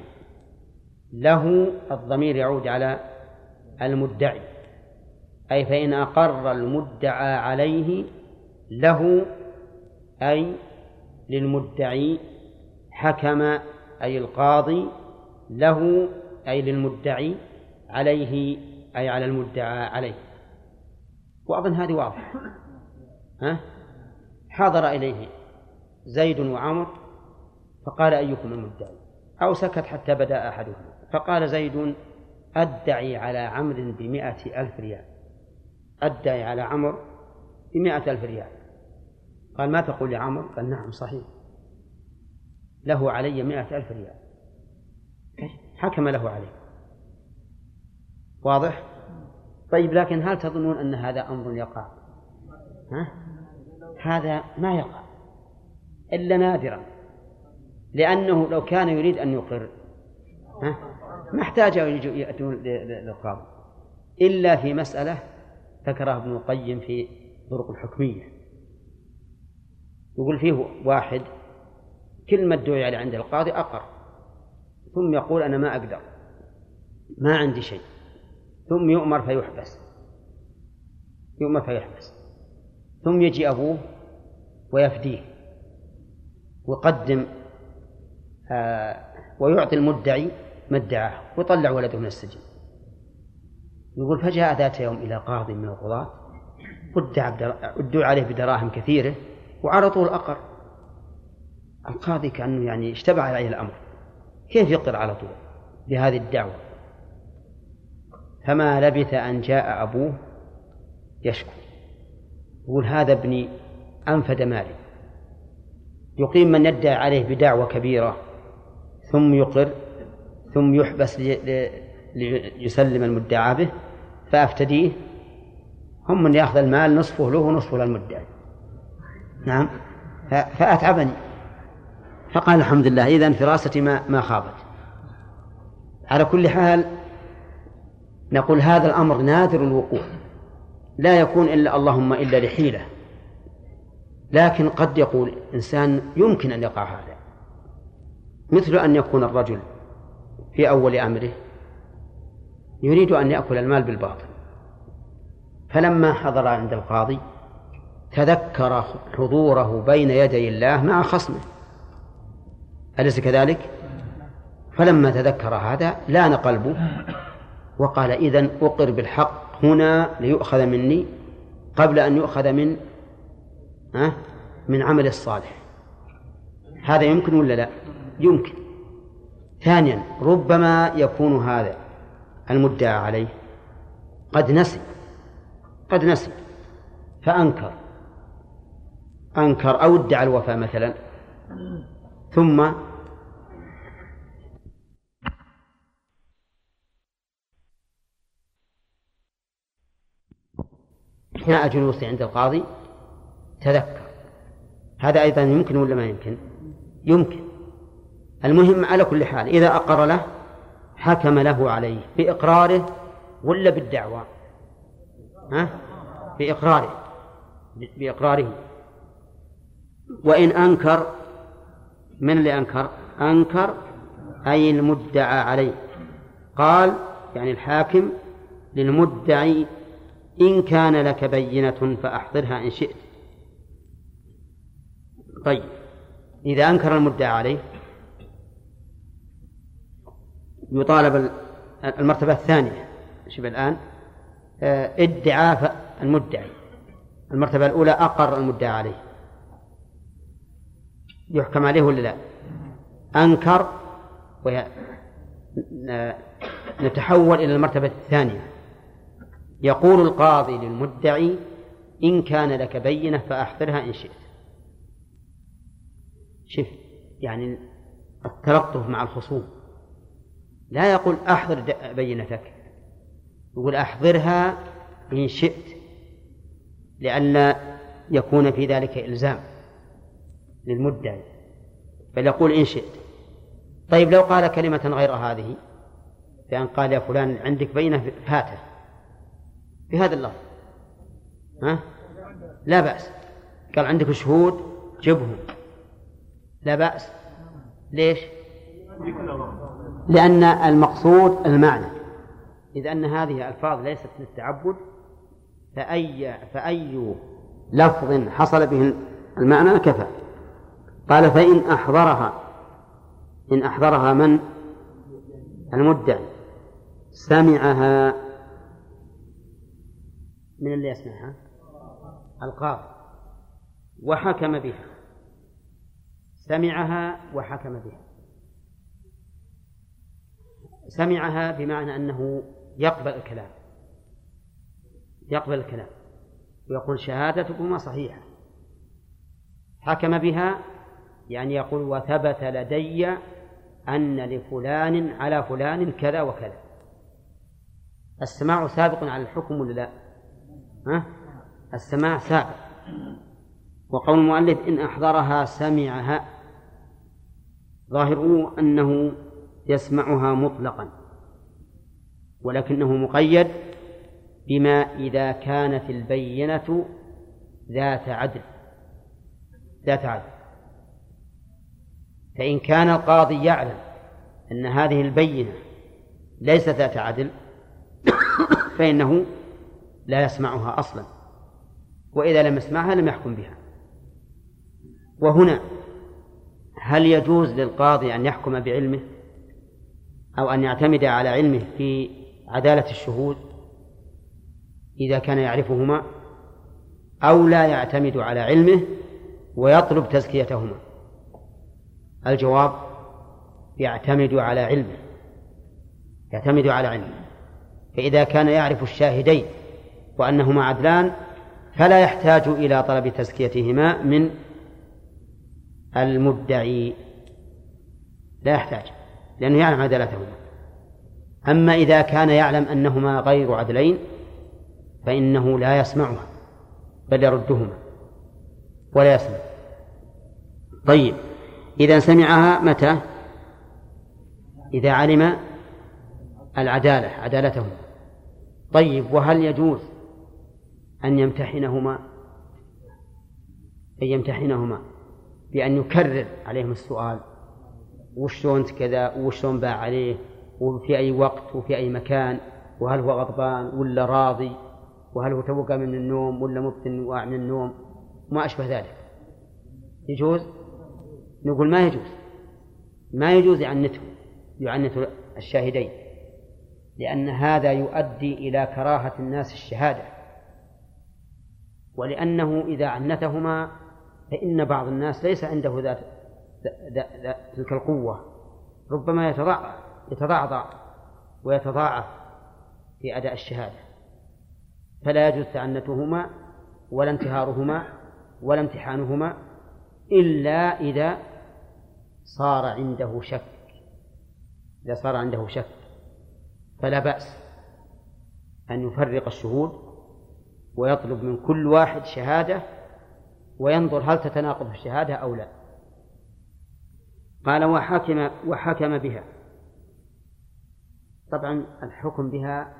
له الضمير يعود على المدعي، أي فإن أقر المدعى عليه له، أي للمدعي، حكم أي القاضي، له أي للمدعي، عليه أي على المدعى عليه. وأظن هذه واضحة. حضر إليه زيد وعمر فقال: أيكم المدعي، أو سكت حتى بدأ أحدهم فقال زيد: أدعي على عمرو ب100,000 ريال، أدعي على عمرو ب100,000 ريال. قال: ما تقول لعمرو؟ قال: نعم صحيح، له علي 100,000 ريال. حكم له عليه. واضح؟ طيب، لكن هل تظنون أن هذا أمر يقع؟ ها؟ هذا ما يقع إلا نادرا، لأنه لو كان يريد أن يقر ما احتاج يأتون للقاضي، إلا في مسألة ذكرها ابن القيم في طرق الحكمية، يقول فيه واحد كل ما ادعي عليه عند القاضي أقر، ثم يقول: أنا ما أقدر، ما عندي شيء، ثم يؤمر فيحبس، يؤمر فيحبس، ثم يجي أبوه ويفديه ويقدم ويعطي المدعي ما ادعاه ويطلع ولده من السجن. يقول: فجاء ذات يوم إلى قاضي من القضاة ادعوا عليه بدراهم كثيرة وعرضوا الأقر. القاضي كأنه يعني اشتبع عليه الأمر، كيف يقر على طول بهذه الدعوة؟ فما لبث أن جاء أبوه يشكو، يقول: هذا ابني أنفد مالي. يقيم من يدعي عليه بدعوة كبيرة ثم يقر ثم يحبس ليسلم المدعى به، فأفتديه، هم من يأخذ المال نصفه له ونصفه للمدعي. نعم، فأتعبني. فقال: الحمد لله، إذن فراستي ما خابت. على كل حال نقول هذا الأمر نادر الوقوع، لا يكون إلا اللهم إلا لحيلة، لكن قد يقول إنسان يمكن أن يقع هذا، مثل أن يكون الرجل في أول أمره يريد أن يأكل المال بالباطل، فلما حضر عند القاضي تذكر حضوره بين يدي الله مع خصمه، أليس كذلك؟ فلما تذكر هذا لان قلبه وقال: إذن أقر بالحق هنا ليؤخذ مني قبل أن يؤخذ من عمل الصالح. هذا يمكن ولا لا؟ يمكن. ثانيا، ربما يكون هذا المدعى عليه قد نسي فأنكر أو ادعى الوفاة مثلا، ثم أثناء جلوسه عند القاضي تذكر. هذا أيضا يمكن ولا ما يمكن؟ يمكن. المهم على كل حال إذا أقر له حكم له عليه بإقراره ولا بالدعوة؟ بإقراره. وإن أنكر، من اللي أنكر؟ أنكر أي المدعى عليه. قال يعني الحاكم للمدعي: إن كان لك بينة فأحضرها إن شئت. طيب، إذا أنكر المدعى عليه يطالب المرتبة الثانية. شوف الآن، ادعى المدعي، المرتبة الأولى أقر المدعى عليه، يحكم عليه ولا لا؟ أنكر، نتحول إلى المرتبة الثانية. يقول القاضي للمدعي: إن كان لك بينة فأحضرها إن شئت. شف يعني التلطف مع الخصوم، لا يقول أحضر بينتك، يقول أحضرها إن شئت، لئلا يكون في ذلك إلزام للمدعي، بل يقول إن شئت. طيب، لو قال كلمة غير هذه، فإن قال: يا فلان عندك بينة فاتة بهذا اللفظ، لا بأس. قال: عندك شهود جبهم، لا بأس. ليش؟ لأن المقصود المعنى، إذ أن هذه ألفاظ ليست للتعبد، فأي لفظ حصل به المعنى كفى. قال: فإن أحضرها، إن أحضرها من؟ المدعي. سمعها، من اللي يسمعها؟ القاضي. وحكم بها، سمعها وحكم بها. سمعها بمعنى أنه يقبل الكلام، يقبل الكلام ويقول شهادتكما صحيحة. حكم بها يعني يقول وثبت لدي أن لفلان على فلان كذا وكذا. السماع سابق على الحكم ولا لا؟ السماع سابق. وقول المؤلف إن أحضرها سمعها ظاهره أنه يسمعها مطلقا، ولكنه مقيد بما إذا كانت البينة ذات عدل. فإن كان القاضي يعلم أن هذه البينة ليست ذات عدل فإنه لا يسمعها أصلا، وإذا لم يسمعها لم يحكم بها. وهنا هل يجوز للقاضي أن يحكم بعلمه أو أن يعتمد على علمه في عدالة الشهود إذا كان يعرفهما، أو لا يعتمد على علمه ويطلب تزكيتهما؟ الجواب يعتمد على علمه. فإذا كان يعرف الشاهدين وأنهما عدلان فلا يحتاج إلى طلب تزكيتهما من المدعي، لا يحتاج لأنه يعلم عدالتهما. أما إذا كان يعلم أنهما غير عدلين فإنه لا يسمعها بل يردهما ولا يسمع. طيب، إذا سمعها متى؟ إذا علم عدالتهما. طيب، وهل يجوز أن يمتحنهما بأن يكرر عليهم السؤال وشلون كذا وشلون باع عليه وفي أي وقت وفي أي مكان، وهل هو غضبان ولا راضي، وهل هو توقع من النوم ولا مبتن واقع من النوم وما أشبه ذلك؟ يجوز؟ نقول ما يجوز يعنت الشاهدين، لأن هذا يؤدي إلى كراهة الناس الشهادة، ولأنه إذا عنتهما فإن بعض الناس ليس عنده تلك القوة، ربما يتضعضع ويتضاعف في أداء الشهادة، فلا يجوز تعنتهما ولا انتهارهما ولا امتحانهما إلا إذا صار عنده شك، فلا بأس أن يفرق الشهود ويطلب من كل واحد شهادة وينظر هل تتناقض الشهادة أو لا. قال وحكم بها. طبعا الحكم بها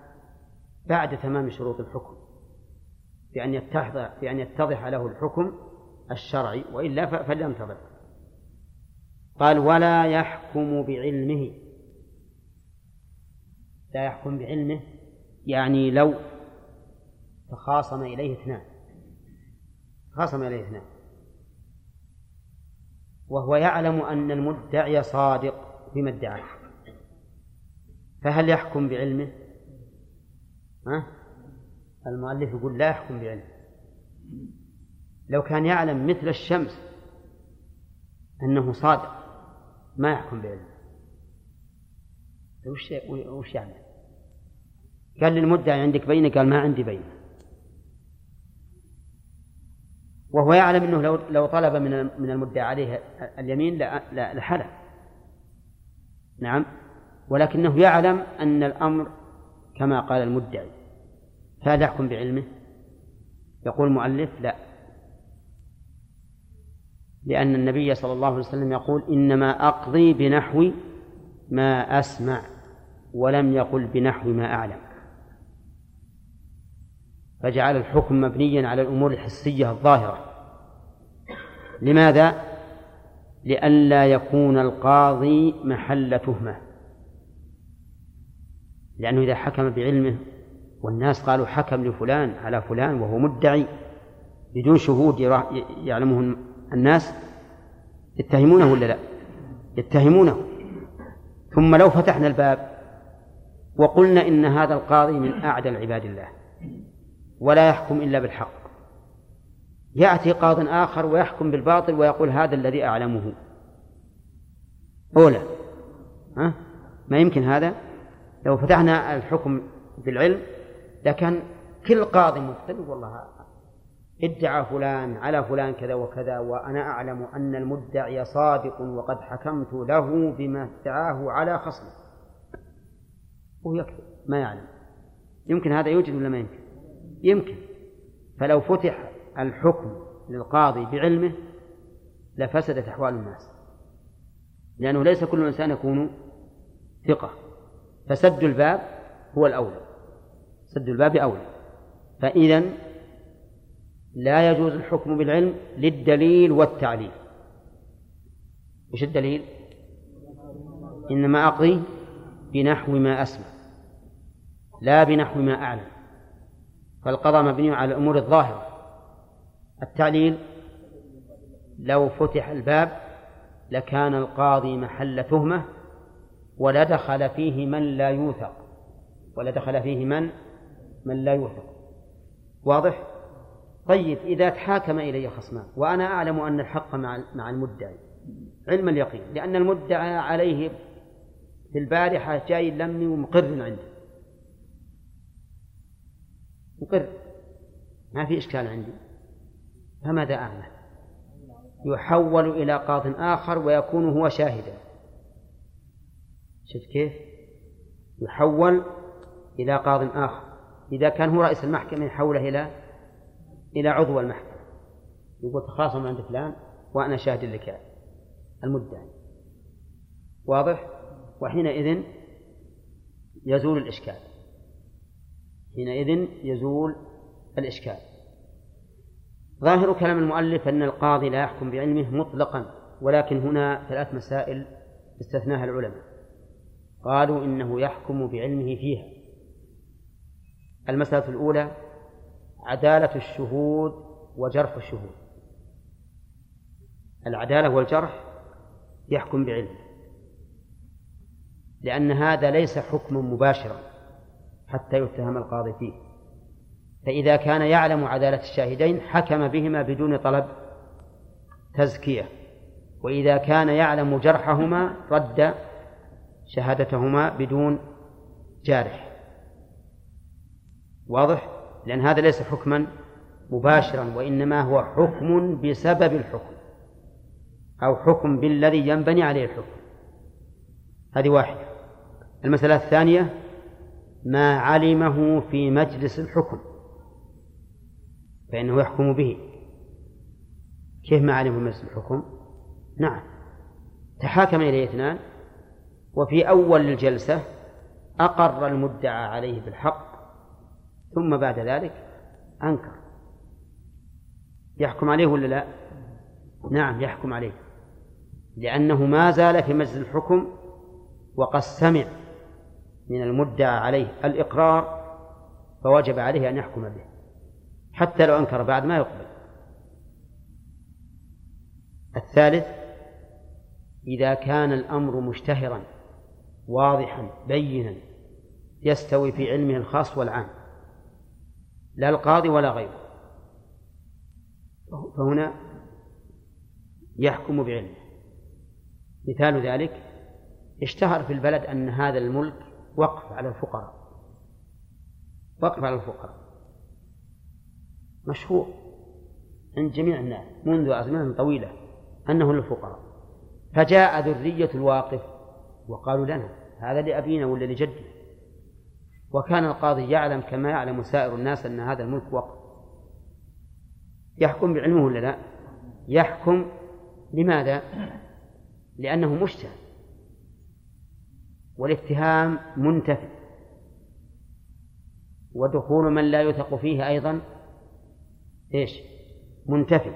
بعد تمام شروط الحكم، بأن يتضح له الحكم الشرعي، وإلا فلينتظر. قال ولا يحكم بعلمه. لا يحكم بعلمه يعني لو تخاصم إليه اثنان وهو يعلم أن المدعي صادق فيما ادعاه، فهل يحكم بعلمه؟ المؤلف يقول لا يحكم بعلمه. لو كان يعلم مثل الشمس أنه صادق ما يحكم بعلمه، وش يعمل؟ قال للمدعي عندك بينة؟ قال ما عندي بينة، وهو يعلم أنه لو طلب من المدعي عليه اليمين لحلف، نعم، ولكنه يعلم أن الأمر كما قال المدعي، فهل يحكم بعلمه؟ يقول المؤلف لا، لأن النبي صلى الله عليه وسلم يقول إنما أقضي بنحو ما أسمع، ولم يقل بنحو ما أعلم، فجعل الحكم مبنيا على الأمور الحسية الظاهرة. لماذا؟ لئلا يكون القاضي محل تهمة، لأنه إذا حكم بعلمه والناس قالوا حكم لفلان على فلان وهو مدعي بدون شهود يعلمه الناس، يتهمونه ولا لا؟ يتهمونه. ثم لو فتحنا الباب وقلنا إن هذا القاضي من أعدل عباد الله ولا يحكم إلا بالحق، يأتي قاض آخر ويحكم بالباطل ويقول هذا الذي أعلمه، أولا ما يمكن هذا؟ لو فتحنا الحكم بالعلم لكن كل قاضي مختلف. والله ادعى فلان على فلان كذا وكذا وأنا أعلم أن المدعي صادق وقد حكمت له بما ادعاه على خصمه، وهو يكذب ما يعلم. يمكن هذا يوجد ولا ما يمكن؟ يمكن. فلو فتح الحكم للقاضي بعلمه لفسدت أحوال الناس، لأنه ليس كل إنسان يكون ثقة، فسد الباب هو الأولى، سد الباب أولى. فإذا لا يجوز الحكم بالعلم للدليل والتعليل. وش الدليل؟ إنما أقضي بنحو ما أسمع لا بنحو ما أعلم، فالقضاء مبني على الأمور الظاهرة. التعليل لو فتح الباب لكان القاضي محل تهمة ولدخل فيه من لا يوثق، واضح؟ طيب إذا تحاكم إلي خصمان وأنا أعلم أن الحق مع المدعي علم اليقين، لأن المدعى عليه في البارحة جاي لمي ومقر عنده، مقر ما في إشكال عندي، فماذا أعمل؟ يحول إلى قاضٍ آخر ويكون هو شاهدا. شفت كيف؟ يحول إلى قاضٍ آخر. إذا كان هو رئيس المحكمة يحوله إلى عضو المحكمة، يقول تخاصم عند فلان وأنا شاهد لك المدعي، واضح؟ وحينئذ يزول الإشكال، ظاهر كلام المؤلف أن القاضي لا يحكم بعلمه مطلقا، ولكن هنا ثلاث مسائل استثناها العلماء، قالوا إنه يحكم بعلمه فيها. المسألة الأولى عدالة الشهود وجرح الشهود، العدالة والجرح يحكم بعلمه، لأن هذا ليس حكما مباشرا حتى يتهم القاضي فيه، فإذا كان يعلم عدالة الشاهدين حكم بهما بدون طلب تزكية، وإذا كان يعلم جرحهما رد شهادتهما بدون جارح، واضح؟ لأن هذا ليس حكما مباشرا، وإنما هو حكم بسبب الحكم أو حكم بالذي ينبني عليه الحكم. هذه واحدة. المسألة الثانية ما علمه في مجلس الحكم فإنه يحكم به. كيف ما علمه في مجلس الحكم؟ نعم، تحاكم إليه اثنان وفي أول الجلسة أقر المدعى عليه بالحق، ثم بعد ذلك أنكر، يحكم عليه ولا لا؟ نعم يحكم عليه، لأنه ما زال في مجلس الحكم وقد سمع من المدعى عليه الإقرار، فوجب عليه أن يحكم به حتى لو أنكر بعد ما يقبل. الثالث إذا كان الأمر مشتهرا واضحا بينا يستوي في علمه الخاص والعام لا القاضي ولا غيره، فهنا يحكم بعلمه. مثال ذلك اشتهر في البلد أن هذا الملك وقف على الفقراء مشهور عند جميع الناس منذ أزمنة طويلة أنه للفقراء، فجاء ذرية الواقف وقالوا لنا هذا لأبينا ولا لجدنا، وكان القاضي يعلم كما يعلم سائر الناس أن هذا الملك وقف، يحكم بعلمه ولا لا؟ يحكم. لماذا؟ لأنه مشتهر والاتهام منتفي، ودخول من لا يثق فيه أيضا إيش؟ منتفي.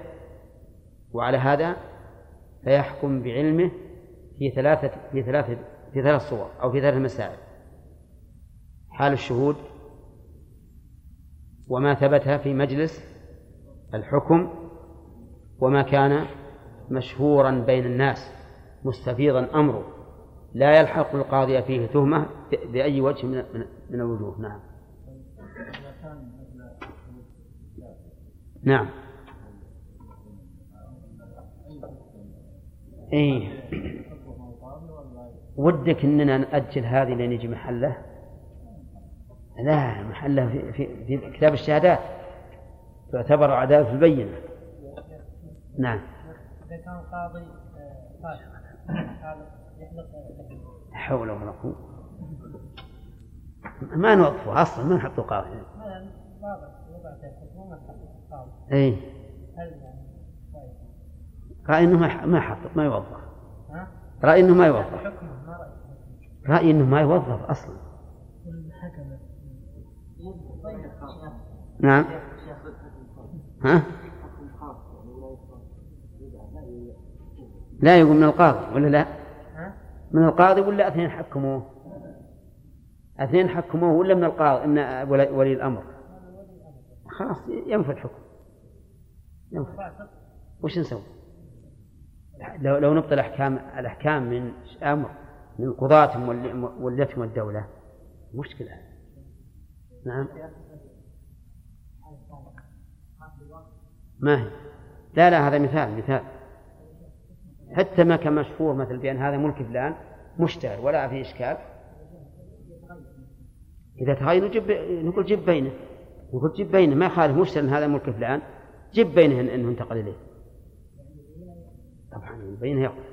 وعلى هذا فيحكم بعلمه في ثلاث صور أو في ثلاث مسائل: حال الشهود، وما ثبت في مجلس الحكم، وما كان مشهورا بين الناس مستفيضا أمره لا يلحق القاضي فيه تهمة بأي وجه من الوجوه. نعم نعم إيه، ودك إننا نأجل هذه لنجي محله لا محلها في كتاب الشهادات تعتبر عداء في البينة. نعم. إذا كان قاضي فاسق يحلق حول ولا قوة ما نوقفه أصلا ما نحطه قاضي. أي. رأي إنه ما حط ما يوظف. رأي إنه ما يوظف. رأي إنه ما يوظف أصلا. نعم. ها؟ لا يقول من القاضي ولا لا؟ من القاضي ولا اثنين حكموه؟ اثنين حكموه ولا من القاضي ان ولي الامر؟ خلاص ينفذ الحكم. وش نسوي؟ لو نبطل الاحكام من امر من قضاة وليتهم الدولة مشكلة. نعم. ما هي؟ لا هذا مثال حتى ما كان مشهور مثل بأن هذا ملك فلان مشتهر ولا فيه إشكال. إذا تغير نقول جيب بينه ما يخالف مشتهر أن هذا ملك فلان جيب بينه أنه انتقل إليه طبعا بينه يقول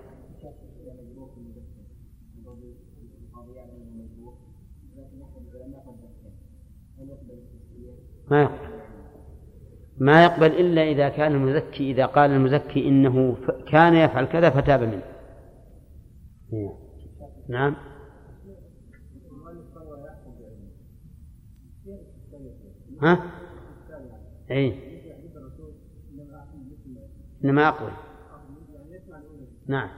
ما يقبل إلا إذا كان المزكي إذا قال المزكي إنه كان يفعل كذا فتاب منه. نعم. ها؟ أي إنما أقول. نعم.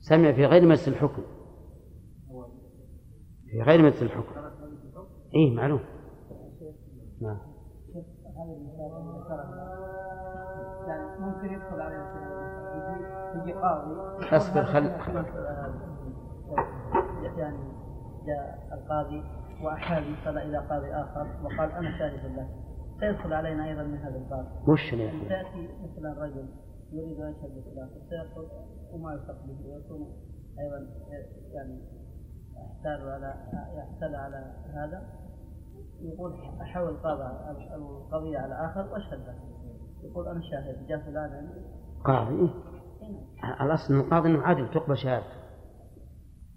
سمع في غير مجلس الحكم إيه معلوم. نعم. ممكن يدخل عليه يجي قاضي أصبر يعني جاء القاضي وأحال يصل إلى قاضي آخر وقال أنا شاهد الله سيدخل علينا أيضا من هذا الباب. وش يعني؟ تأتي مثل الرجل يريد أن يشهد الإسلام سيدخل وما يستقبله ويكون أيضا يعني يحتال على هذا يقول أحاول القضية على آخر وأشهد له يقول أنا شاهد جاء فلان قاضي. الأصل أن القاضي أنه عادل تقبل شهادته.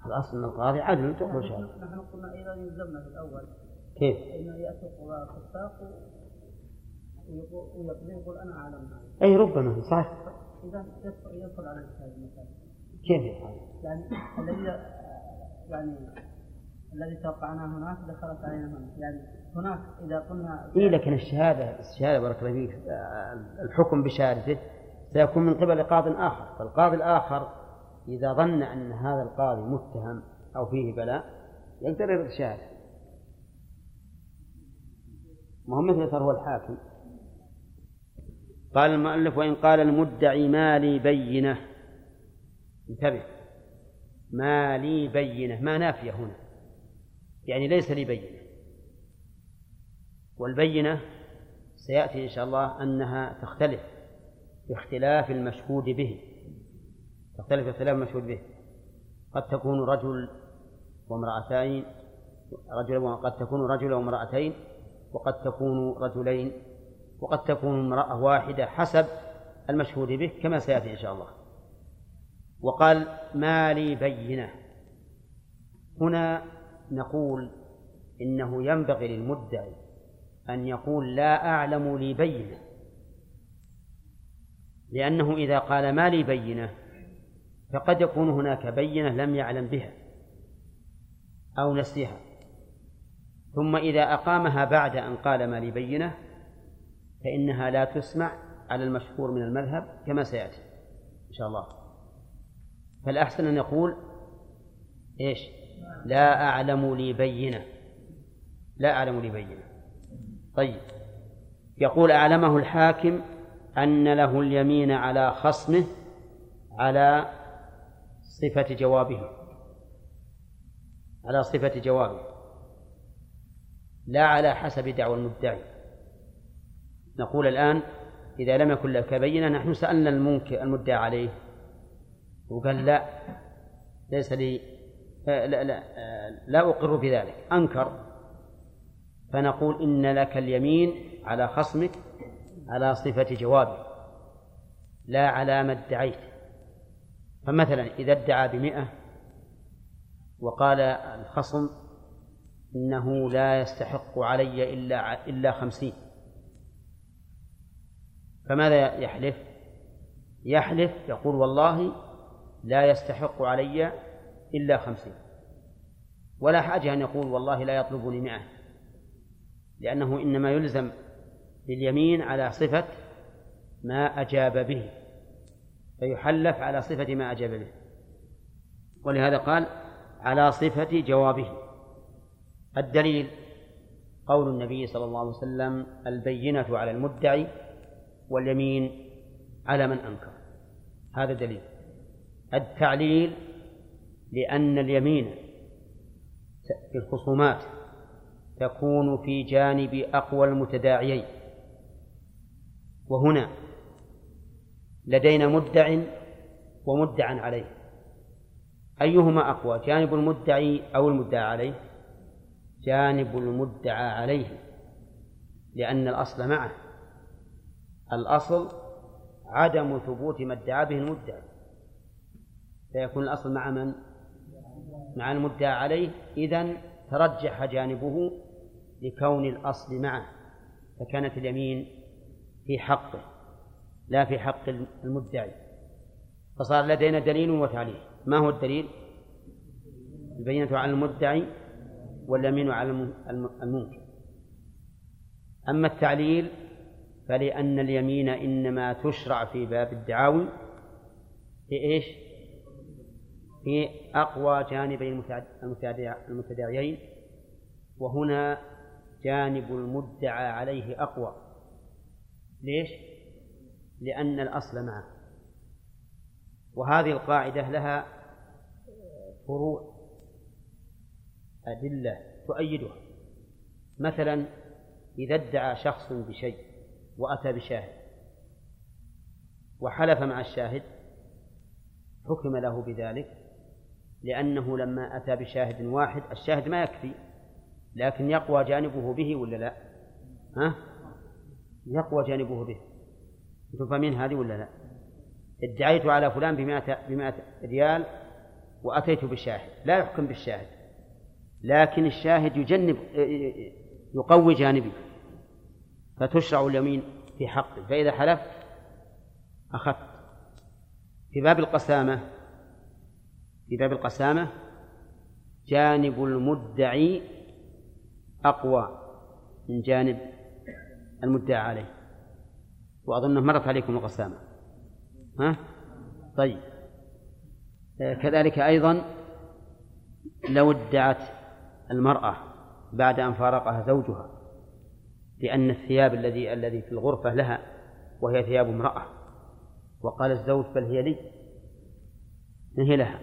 الأصل أن القاضي عادل تقبل شهادته. نحن قلنا أيضا يلزمنا في الأول كيف؟ إنه يأتق وخصاق ويقضي يقول أنا أعلم. أي ربما صحيح. إذا يدخل على الشهادة مثلا كيف يفعل؟ الذي توقعناه هناك دخلت علينا هناك يعني هناك إذا قلنا إيه لكن الشهادة بارك الله فيك الحكم بشهادته سيكون من قبل قاض آخر. فالقاضي الآخر إذا ظن أن هذا القاضي متهم أو فيه بلاء يقدر يرد شهادته. مهم مثل هو الحاكم. قال المؤلف وإن قال المدعي ما لي بينة. انتبه ما لي بينة ما نافية هنا يعني ليس لي بينة. والبينة سيأتي إن شاء الله أنها تختلف باختلاف المشهود به قد تكون رجل وامرأتين وقد تكون رجلين وقد تكون امرأة واحدة حسب المشهود به كما سيأتي إن شاء الله. وقال ما لي بينة هنا نقول إنه ينبغي للمدعي أن يقول لا أعلم لي بينة لأنه إذا قال ما لي بينة فقد يكون هناك بينة لم يعلم بها أو نسيها ثم إذا أقامها بعد أن قال ما لي بينة فإنها لا تسمع على المشهور من المذهب كما سيأتي إن شاء الله. فالأحسن أن يقول إيش لا أعلم لي بينة طيب يقول أعلمه الحاكم أن له اليمين على خصمه على صفة جوابه لا على حسب دعوى المدعي. نقول الآن إذا لم يكن لك بينة. نحن سألنا المدعى عليه وقال لا ليس لي لا, لا, لا, لا أقر بذلك، أنكر. فنقول إن لك اليمين على خصمك على صفة جوابه لا على ما ادعيت. فمثلا إذا ادعى 100 وقال الخصم إنه لا يستحق علي إلا 50، فماذا يحلف؟ يحلف يقول والله لا يستحق علي إلا 50، ولا حاجة أن يقول والله لا يطلبني 100، لأنه إنما يلزم باليمين على صفة ما أجاب به، فيحلف على صفة ما أجاب به. ولهذا قال على صفة جوابه. الدليل قول النبي صلى الله عليه وسلم البينة على المدعي واليمين على من أنكر، هذا دليل. التعليل لأن اليمين في الخصومات تكون في جانب أقوى المتداعيين، وهنا لدينا مدع ومدعى عليه، أيهما أقوى؟ جانب المدعي أو المدعى عليه؟ جانب المدعى عليه، لأن الأصل معه، الأصل عدم ثبوت ما ادعى به المدعي، فيكون الأصل مع من؟ مع المدعى عليه. إذن ترجح جانبه لكون الأصل معه، فكانت اليمين في حقه لا في حق المدعي، فصار لدينا دليل وتعليل. ما هو الدليل؟ البينة على المدعي واليمين على المنكر. أما التعليل فلأن اليمين إنما تشرع في باب الدعاوى في إيش؟ في أقوى جانبين المتداعيين، وهنا جانب المدعى عليه أقوى. ليش؟ لأن الأصل معه. وهذه القاعدة لها فروع، أدلة تؤيدها. مثلا إذا ادعى شخص بشيء وأتى بشاهد وحلف مع الشاهد حكم له بذلك، لأنه لما أتى بشاهد واحد الشاهد ما يكفي، لكن يقوى جانبه به ولا لا؟ ها؟ يقوى جانبه به. تفهمين هذه ولا لا؟ ادعيت على فلان ب100 ريال وأتيت بالشاهد، لا يحكم بالشاهد، لكن الشاهد يقوي جانبه، فتشرع اليمين في حقه، فإذا حلفت أخذت. في باب القسامة جانب المدعي أقوى من جانب المدعى عليه، وأظنه مرت عليكم القسامة، ها؟ طيب. كذلك أيضا لو ادعت المرأة بعد أن فارقها زوجها لأن الثياب الذي في الغرفة لها وهي ثياب امرأة، وقال الزوج بل هي لي، هي لها،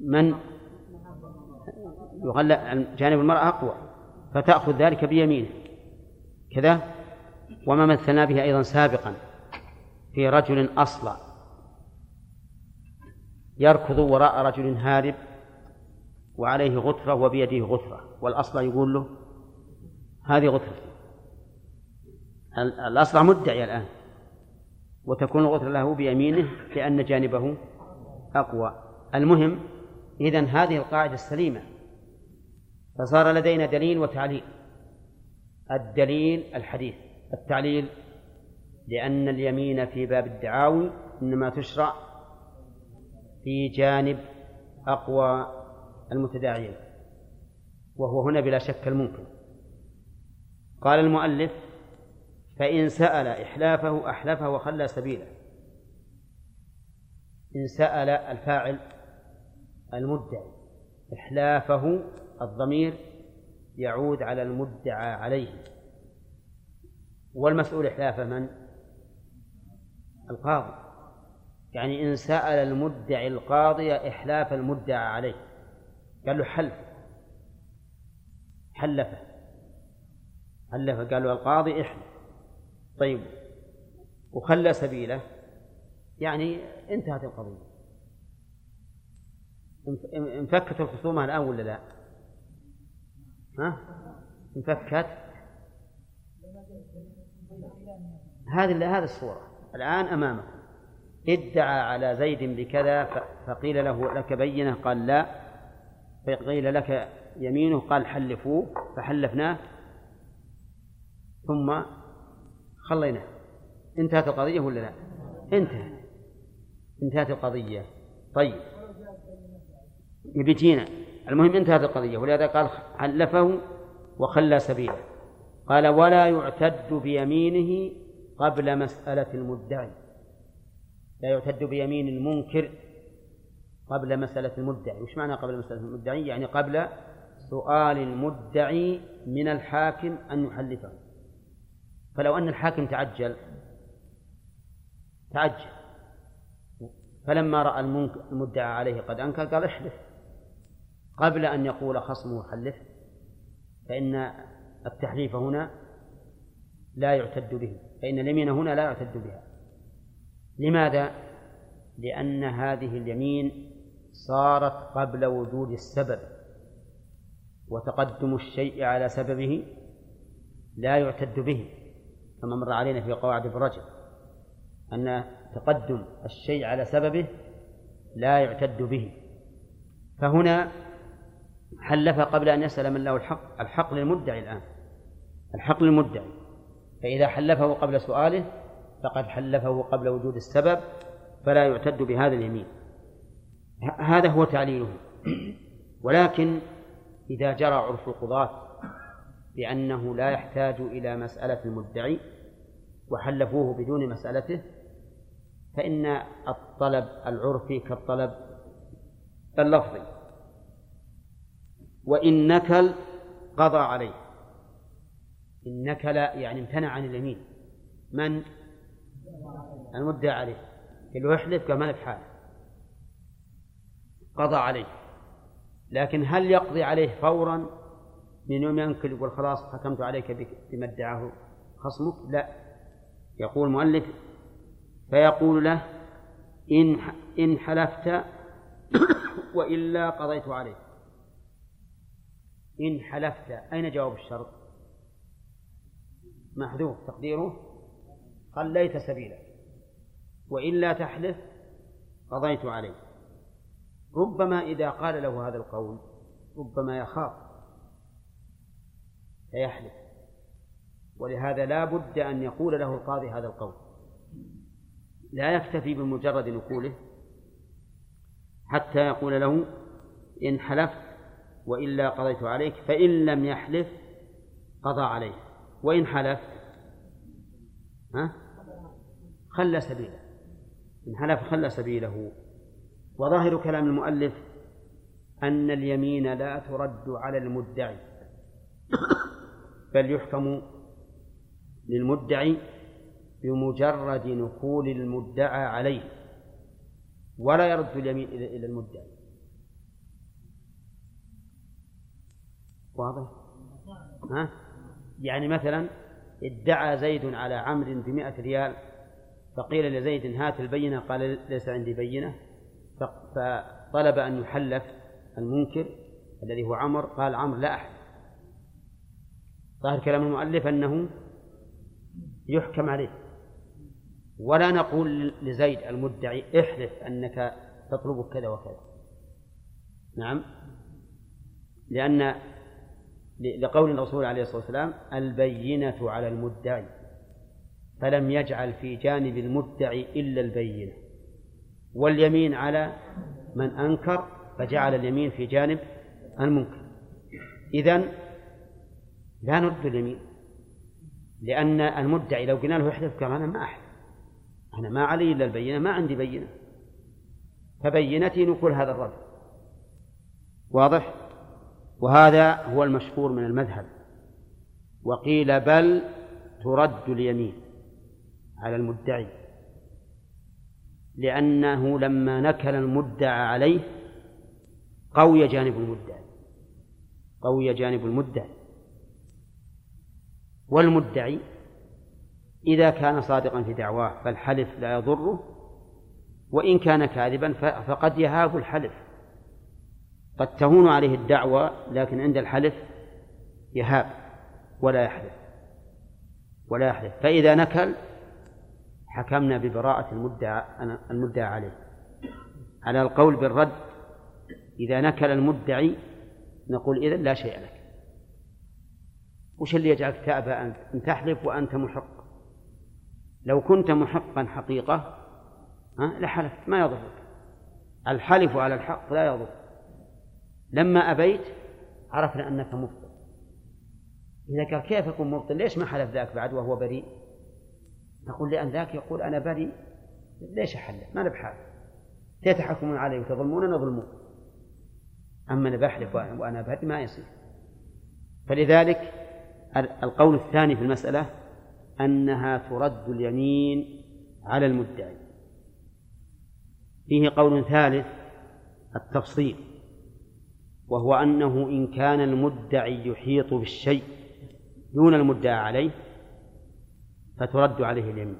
من يغلق جانب المرأة أقوى، فتأخذ ذلك بيمينه كذا. وما مثلنا به أيضا سابقا في رجل أصلع يركض وراء رجل هارب وعليه غترة وبيده غترة، والأصلع يقول له هذه غترة. الأصلع مدعي الآن، وتكون الغترة له بيمينه لأن جانبه أقوى. المهم إذن هذه القاعدة السليمة، فصار لدينا دليل وتعليل. الدليل الحديث، التعليل لأن اليمين في باب الدعاوى إنما تشرع في جانب أقوى المتداعيين، وهو هنا بلا شك الممكن. قال المؤلف فإن سأل إحلافه أحلفه وخلى سبيله. إن سأل الفاعل المدعي، إحلافه الضمير يعود على المدعى عليه، والمسؤول إحلافه من؟ القاضي. يعني إن سأل المدعي القاضي إحلاف المدعى عليه، قال له حلفه، قال له القاضي احلف، طيب وخلى سبيله يعني انتهت القضية، انفكت الخصومة الآن ولا لا؟ ها؟ انفكت. هذه الصورة الآن أمامك، ادعى على زيد بكذا فقيل له لك بينه قال لا، فقيل لك يمينه قال حلفوه فحلفناه ثم خليناه. انتهت القضية ولا لا؟ انتهت القضية. طيب يبتينا، المهم انتهت القضية، ولهذا قال حلفه وخلى سبيله. قال ولا يعتد بيمينه قبل مسألة المدعي، لا يعتد بيمين المنكر قبل مسألة المدعي. وش معنى قبل مسألة المدعي؟ يعني قبل سؤال المدعي من الحاكم أن يحلفه. فلو أن الحاكم تعجل فلما رأى المدعى عليه قد أنكر قال احلف قبل أن يقول خصمه حلف، فإن التحليف هنا لا يعتد به، فإن اليمين هنا لا يعتد بها. لماذا؟ لأن هذه اليمين صارت قبل وجود السبب، وتقدم الشيء على سببه لا يعتد به، كما مر علينا في قواعد الرجل أن تقدم الشيء على سببه لا يعتد به. فهنا حلف قبل أن يسأل من له الحق، الحق للمدعي الآن، الحق للمدعي، فإذا حلفه قبل سؤاله فقد حلفه قبل وجود السبب فلا يعتد بهذا اليمين. هذا هو تعليله. ولكن إذا جرى عرف القضاة بأنه لا يحتاج إلى مسألة المدعي وحلفوه بدون مسألته، فإن الطلب العرفي كالطلب اللفظي. وإن نكل قضى عليه، إن نكل يعني امتنع عن اليمين من المدعى عليه، اللي يحلف كملك حاله قضى عليه. لكن هل يقضي عليه فورا من يوم ينكل يقول خلاص حكمت عليك بما ادعاه خصمك؟ لا، يقول المؤلف فيقول له إن حلفت وإلا قضيت عليك. إن حلفت أين جواب الشرط؟ محذوف تقديره خليت سبيلك، وإلا تحلف قضيت عليك. ربما إذا قال له هذا القول ربما يخاف فيحلف، ولهذا لا بد أن يقول له القاضي هذا القول، لا يكتفي بمجرد نقوله حتى يقول له إن حلفت وإلا قضيت عليك، فإن لم يحلف قضى عليه، وإن حلف خلى سبيله، إن حلف خلى سبيله. وظاهر كلام المؤلف أن اليمين لا ترد على المدعي بل يحكم للمدعي بمجرد نقول المدعى عليه، ولا يرد اليمين إلى المدعي. واضح؟ ها؟ يعني مثلا ادعى زيد على عمرو ب100 ريال، فقيل لزيد هات البينة قال ليس عندي بينة، فطلب أن يحلف المنكر الذي هو عمرو قال عمرو لا أحلف. ظاهر كلام المؤلف أنه يحكم عليه، ولا نقول لزيد المدعي احلف أنك تطلب كذا وكذا. نعم، لأن لقول الرسول عليه الصلاة والسلام البينة على المدعي، فلم يجعل في جانب المدعي إلا البينة، واليمين على من أنكر فجعل اليمين في جانب المنكر. إذن لا نرد اليمين، لأن المدعي لو قلنا له احلف قال أنا ما أحلف، أنا ما علي إلا البينة، ما عندي بينة، فبينتي نقول هذا الرجل. واضح؟ وهذا هو المشهور من المذهب. وقيل بل ترد اليمين على المدعي، لأنه لما نكل المدعى عليه قوي جانب المدعي، والمدعي إذا كان صادقا في دعواه فالحلف لا يضره، وإن كان كاذبا فقد يهاب الحلف، قد تهون عليه الدعوة لكن عند الحلف يهاب ولا يحلف. فإذا نكل حكمنا ببراءة المدعى عليه على القول بالرد. إذا نكل المدعي نقول إذن لا شيء لك. وش اللي يجعلك تأبى أن تحلف وأنت محق؟ لو كنت محقا حقيقة لحلفت، ما يضرك، الحلف على الحق لا يضر. لما أبيت عرفنا أنك مبطل. إذا قال كيف يكون مبطل؟ ليش ما حلف ذاك بعد وهو بريء؟ نقول لأن ذاك يقول أنا بريء، ليش أحلف؟ ما نبحث، تتحكمون علي وتظلمون، نظلمون. أما أنا بحلف وأنا بريء ما يصير. فلذلك القول الثاني في المسألة أنها ترد اليمين على المدعي. فيه قول ثالث التفصيل، وهو أنه إن كان المدعي يحيط بالشيء دون المدعى عليه فترد عليه اليمين،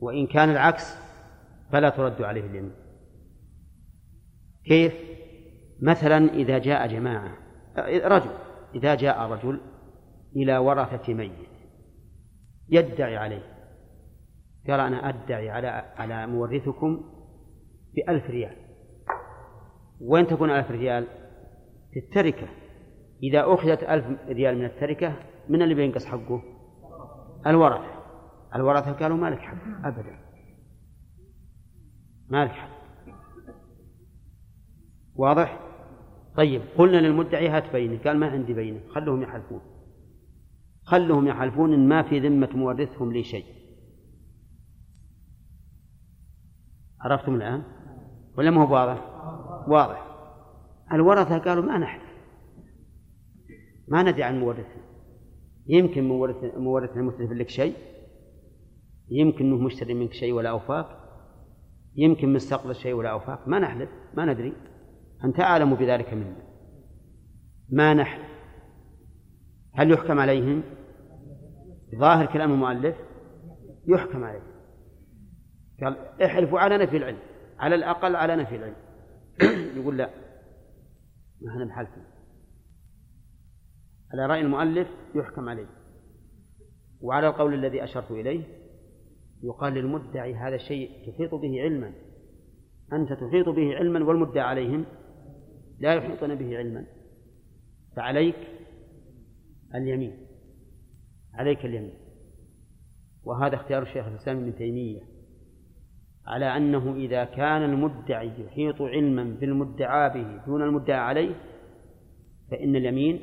وإن كان العكس فلا ترد عليه اليمين. كيف؟ مثلا إذا جاء رجل إلى ورثة ميت يدعي عليه، قال أنا أدعي على مورثكم ب1000 ريال. وين تكون 1000 ريال؟ في التركة. إذا أخذت 1000 ريال من التركة، من اللي بينقص حقه؟ الورثة قالوا ما لك حق أبدا، ما لك حق. واضح؟ طيب قلنا للمدعي هات بينك، قال ما عندي بينك، خلهم يحلفون إن ما في ذمة مورثهم لي شيء. عرفتم الآن ولا ما هو واضح؟ واضح. الورثة قالوا ما نحلف، ما ندري عن مورثنا، يمكن مورثنا مثلف لك شيء، يمكن أنه مشتري منك شيء ولا أوفاك، يمكن مستقبل شيء ولا أوفاك، ما نحلف، ما ندري، أنت أعلم بذلك منا، ما نحلف. هل يحكم عليهم؟ ظاهر كلام المؤلف يحكم عليهم، قال احلفوا على نفي العلم، على الأقل على نفي العلم. يقول لا، نحن بحلفنا. على رأي المؤلف يحكم عليه، وعلى القول الذي أشرت إليه يقال للمدعي هذا الشيء تحيط به علما، أنت تحيط به علما، والمدعى عليهم لا يحيطون به علما، فعليك اليمين. وهذا اختيار الشيخ الإسلام ابن تيمية على أنه إذا كان المدعي يحيط علما بالمدعى به دون المدعى عليه فإن اليمين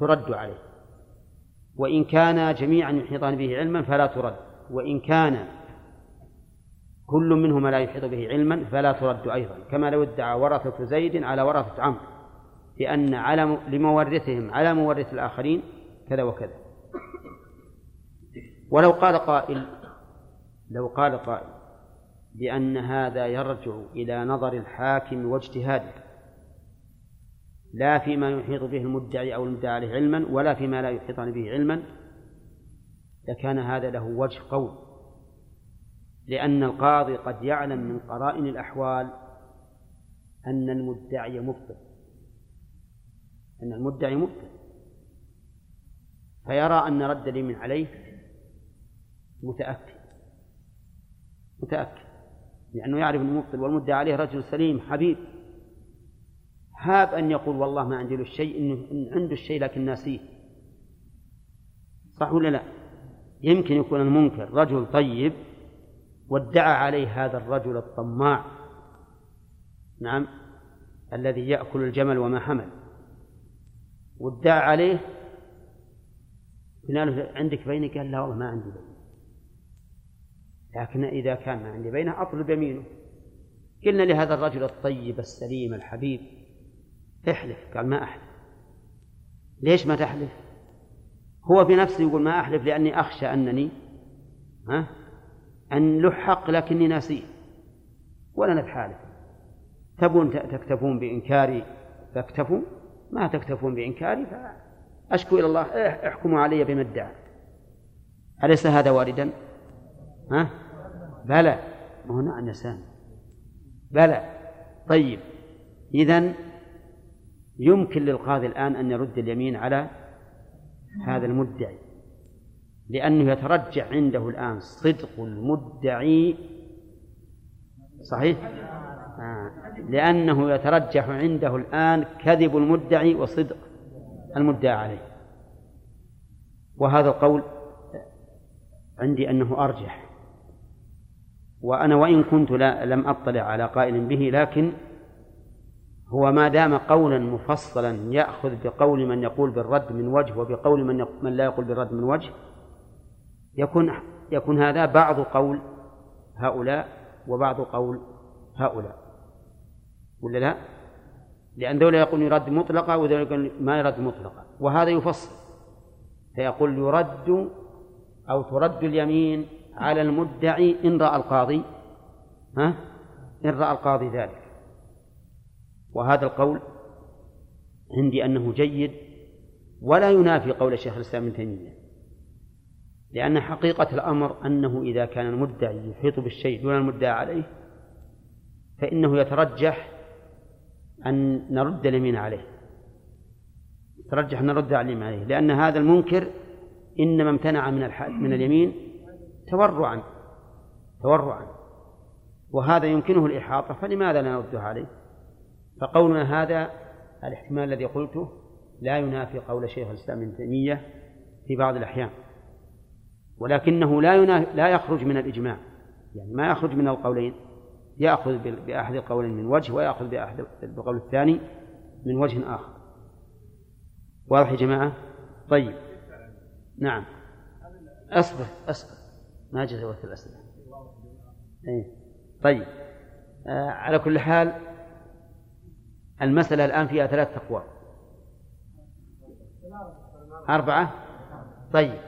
ترد عليه، وإن كان جميعا يحيطان به علما فلا ترد، وإن كان كل منهما لا يحيط به علما فلا ترد أيضا، كما لو ادعى ورثة زيد على ورثة عمرو لأن لمورثهم على مورث الآخرين كذا وكذا. ولو قال قائل بأن هذا يرجع إلى نظر الحاكم واجتهاده، لا فيما يحيط به المدعي أو المدعى عليه علما ولا فيما لا يحيطان به علما، لكان هذا له وجه قول، لأن القاضي قد يعلم من قرائن الأحوال أن المدعي مبطل، فيرى أن رد اليمين عليه متأكد، لأنه يعرف المبطل، والمدعى عليه رجل سليم حبيب، هاب أن يقول والله ما عندي له الشيء، إن عنده الشيء لكن ناسيه، صح ولا لا؟ يمكن يكون المنكر رجل طيب وادعى عليه هذا الرجل الطماع، نعم، الذي يأكل الجمل وما حمل، وادعى عليه، قلنا عندك بينك؟ قال لا والله ما عندي بينك، لكن إذا كان ما عندي بينه أطلب يمينه. قلنا لهذا الرجل الطيب السليم الحبيب احلف، قال ما أحلف. ليش ما تحلف؟ هو بنفسه يقول ما أحلف لأني أخشى أنني أن له حق لكني ناسيه، ولا نتحالف. تبون تكتفون بإنكاري فاكتفوا، ما تكتفون بإنكاري فأشكو إلى الله، احكموا علي بما ادعى. أليس هذا واردا؟ ها؟ بلى. هنا النسان بلى. طيب، إذن يمكن للقاضي الآن أن يرد اليمين على هذا المدعي، لأنه يترجح عنده الآن صدق المدعي، صحيح؟ لأنه يترجح عنده الآن كذب المدعي وصدق المدعى عليه. وهذا القول عندي أنه أرجح، وأنا وإن كنت لم أطلع على قائل به، لكن هو ما دام قولا مفصلا يأخذ بقول من يقول بالرد من وجه وبقول من لا يقول بالرد من وجه، يكون هذا بعض قول هؤلاء وبعض قول هؤلاء، ولا لا؟ لأن ذولا يقول يرد مطلقة وذولا يقول ما يرد مطلقة، وهذا يفصل فيقول يرد أو ترد اليمين على المدعي إن رأى القاضي، ها؟ إن رأى القاضي ذلك. وهذا القول عندي أنه جيد ولا ينافي قول شيخ الإسلام ابن تيمية، لأن حقيقة الأمر أنه إذا كان المدعي يحيط بالشيء دون المدعى عليه فإنه يترجح أن نرد اليمين عليه، يترجح أن نرد اليمين عليه، لأن هذا المنكر إنما امتنع من اليمين تورعا، وهذا يمكنه الإحاطة، فلماذا لا نرده عليه؟ فقولنا هذا الاحتمال الذي قلته لا ينافي قول شيخ الإسلام ابن تيمية في بعض الأحيان، ولكنه لا يخرج من الإجماع، يعني ما يخرج من القولين، يأخذ بأحد القولين من وجه ويأخذ بأحد القول الثاني من وجه آخر. واضح يا جماعة؟ طيب، نعم. أصبر ما جزوت الأسئلة. طيب، على كل حال المسألة الآن فيها 3 أقوال 4. طيب،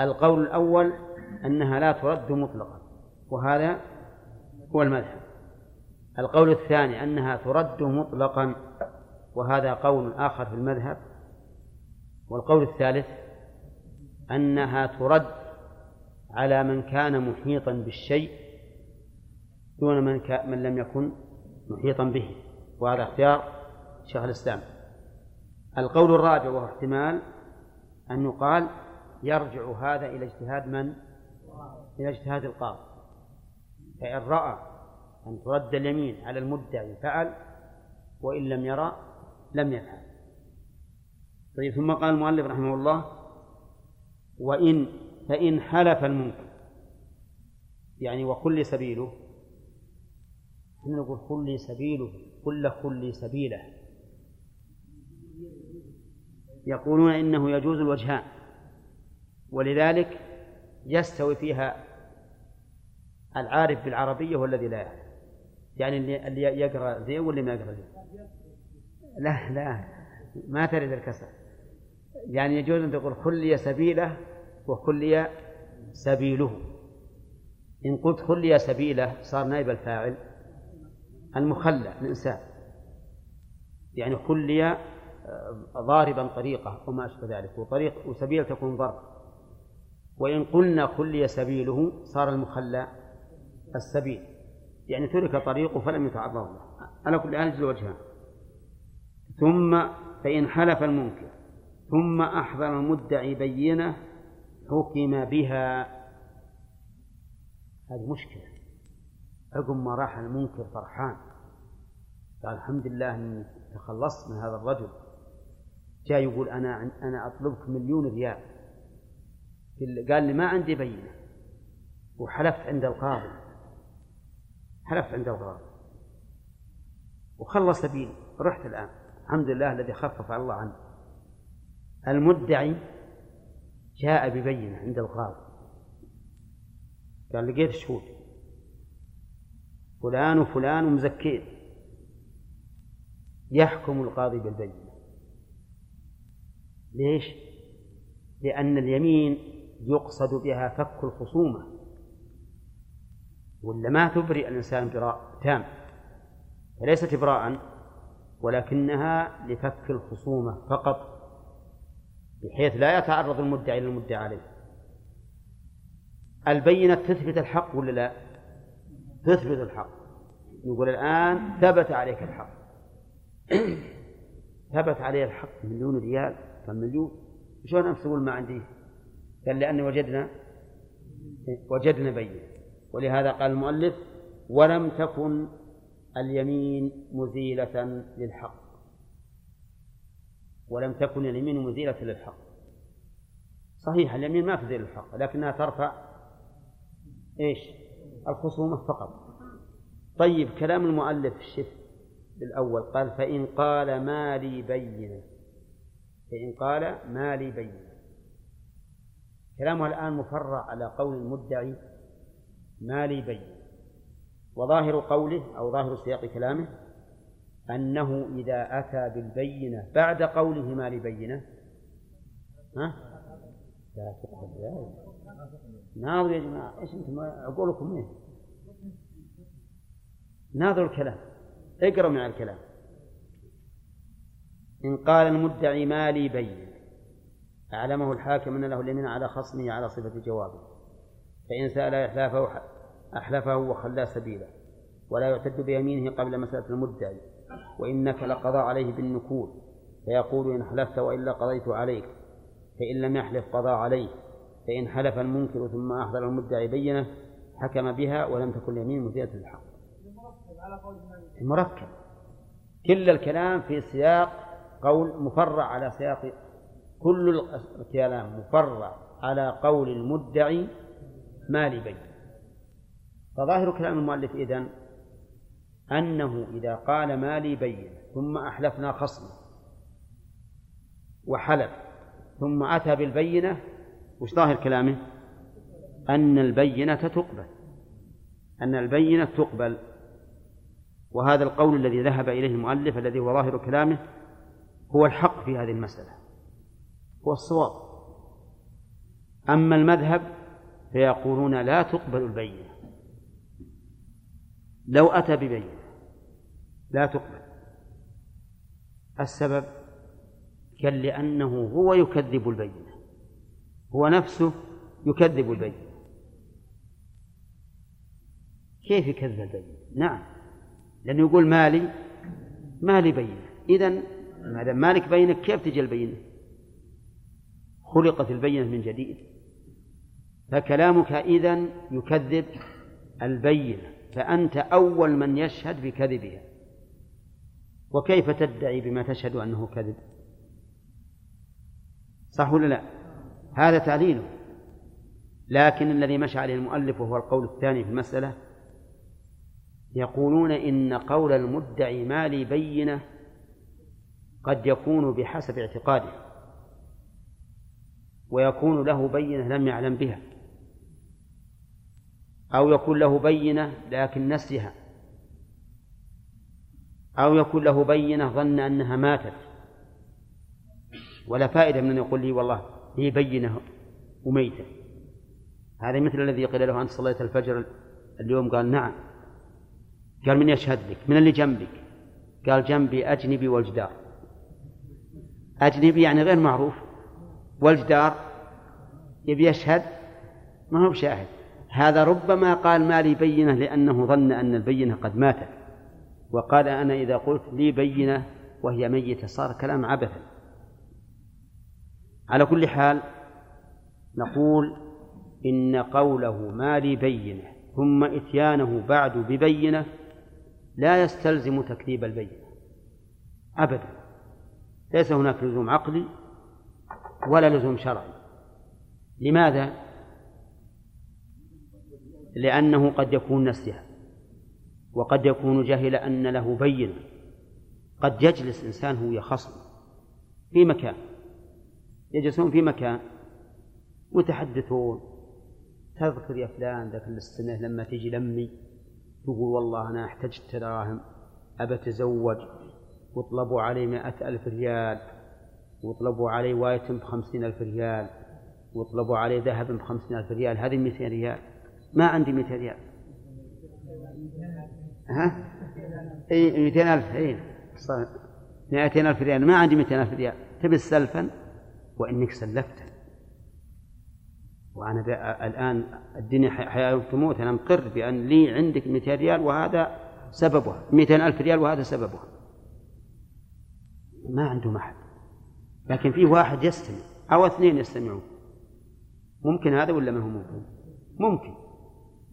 القول الأول أنها لا ترد مطلقا، وهذا هو المذهب. القول الثاني أنها ترد مطلقا، وهذا قول آخر في المذهب. والقول الثالث أنها ترد على من كان محيطا بالشيء دون من لم يكن محيطا به، وهذا اختيار شيخ الإسلام. القول الرابع وهو احتمال أن يقال يرجع هذا إلى اجتهاد من؟ إلى اجتهاد القاضي، فإن رأى أن ترد اليمين على المدعي فعل، وإن لم يرى لم يفعل. طيب، ثم قال المؤلف رحمه الله: فإن حلف المنكر، يعني وخل سبيله، نحن نقول خل سبيله، كل خل سبيله، يقولون إنه يجوز الوجهان، ولذلك يستوي فيها العارف بالعربية والذي لا يعرف، يعني اللي يقرأ ذي واللي ما يقرأ ذي، لا ما ترد الكسر، يعني يجوز أن تقول خلي سبيله وخلي سبيله. إن قلت خلي سبيله صار نائب الفاعل المخلى الإنسان، يعني خلي ضاربا طريقه وما أشبه ذلك، وطريق وسبيل تكون ضرب. وإن قلنا خلي سبيله صار المخلى السبيل، يعني ترك طريقه فلم يتعرض له. على كل حال الوجهان. ثم فإن حلف المنكر ثم أحضر المدعي بينه حكم بها. هذه مشكلة، عقب ما راح المنكر فرحان قال الحمد لله أن تخلصت من هذا الرجل، جاء يقول أنا أطلبك 1,000,000 ريال، قال لي ما عندي بينة، وحلفت عند القاضي، وخلص سبيلي، رحت الآن الحمد لله الذي خفف الله عنه. المدعي جاء ببينة عند القاضي، قال لقيت شهود فلان وفلان ومزكين، يحكم القاضي بالبينة. ليش؟ لأن اليمين يقصد بها فك الخصومة، ولا ما تبرئ الإنسان براء تام، فليست إبراءً ولكنها لفك الخصومة فقط، بحيث لا يتعرض المدعي للمدعى عليه. البينة تثبت الحق ولا لا؟ تثبت الحق. نقول الآن ثبت عليك الحق، ثبت عليه الحق مليون ريال، فمليون شلون أمس أقول ما عندي؟ قال لأن وجدنا بينة. ولهذا قال المؤلف ولم تكن اليمين مزيلة للحق، ولم تكن اليمين مزيلة للحق. صحيح اليمين ما تزيل الحق، لكنها ترفع إيش؟ الخصومة فقط. طيب كلام المؤلف الشف بالأول قال فإن قال ما لي بينة، فإن قال ما لي بينة، كلامه الآن مفرع على قول المدعي ما لي بينة. وظاهر قوله أو ظاهر سياق كلامه أنه إذا أتى بالبينة بعد قوله ما لي بينة لا تقبل ذلك. ناظر يا جماعة، إيش أنتم أقولكم إيه؟ ناظر الكلام، اقرأ مع الكلام. إن قال المدعي ما لي بينة أعلمه الحاكم أن له اليمين على خصمه على صفة جوابه، فإن سأل أحلفه وخلى سبيله، ولا يعتد بيمينه قبل مسألة المدعي، وإنك لقضى عليه بالنكول فيقول إن حلفت وإلا قضيت عليك، فإن لم يحلف قضى عليه، فإن حلف المنكر ثم أحضر المدعي بينه حكم بها ولم تكن اليمين مزيلة للحق. المركب كل الكلام في سياق قول مفرع على سياق، كل الكلام مفرع على قول المدعي ما لي بينة. فظاهر كلام المؤلف إذن أنه إذا قال ما لي بينة ثم أحلفنا خصمه وحلف ثم أتى بالبينة، وش ظاهر كلامه؟ أن البينة تقبل، أن البينة تقبل. وهذا القول الذي ذهب إليه المؤلف الذي هو ظاهر كلامه هو الحق في هذه المسألة، هو الصواب. أما المذهب فيقولون لا تقبل البينة، لو أتى ببينة لا تقبل. السبب كان لأنه هو يكذب البينة، هو نفسه يكذب البينة. كيف يكذب البينة؟ نعم، لأنه يقول مالي بينة. إذن ما دام مالك بينة كيف تجي البينة؟ خلقت البينة من جديد، فكلامك إذن يكذب البينة، فأنت أول من يشهد بكذبها. وكيف تدعي بما تشهد أنه كذب؟ صح ولا لا؟ هذا تعليله. لكن الذي مشى عليه المؤلف وهو القول الثاني في المسألة يقولون إن قول المدعي ما لي بينة قد يكون بحسب اعتقاده، ويكون له بينة لم يعلم بها، أو يكون له بينة لكن نسيها، أو يكون له بينة ظن أنها ماتت. ولا فائدة من أن يقول لي والله هي بينة وميتة. هذا مثل الذي قيل له أنت صليت الفجر اليوم؟ قال نعم. قال من يشهد لك؟ من اللي جنبك؟ قال جنبي أجنبي والجدار. أجنبي يعني غير معروف، والجدار يبي يشهد ما هو بشاهد. هذا ربما قال ما لي بينة لأنه ظن أن البينة قد ماتت، وقال أنا إذا قلت لي بينة وهي ميتة صار كلام عبثا. على كل حال نقول إن قوله ما لي بينة ثم إتيانه بعد ببينة لا يستلزم تكذيب البينة أبدا، ليس هناك لزوم عقلي ولا لزوم شرعي. لماذا؟ لأنه قد يكون نسيها، وقد يكون جاهل أن له بينة. قد يجلس إنسان هو يخصم في مكان، يجلسون في مكان ويتحدثون، تذكر يا فلان ذاك السنة لما تيجي لمي تقول والله أنا احتجت دراهم أبى أتزوج، واطلبوا علي 100,000 ريال، واطلبوا علي وايتم ب50,000 ريال، واطلبوا علي ذهب ب50,000 ريال، هذه 200 ريال، ما عندي 200 ريال. ها؟ أي 200,000؟ أي 200,000 ريال، ما عندي 200,000 ريال. تبي السلفا وإنك سلفت، وأنا الآن الدنيا حياة تموت، أنا مقر بأن لي عندك 200 ريال وهذا سببها، 200,000 ريال وهذا سببها، ما عنده أحد. لكن في واحد يستمع أو اثنين يستمعون، ممكن هذا ولا ما هو ممكن؟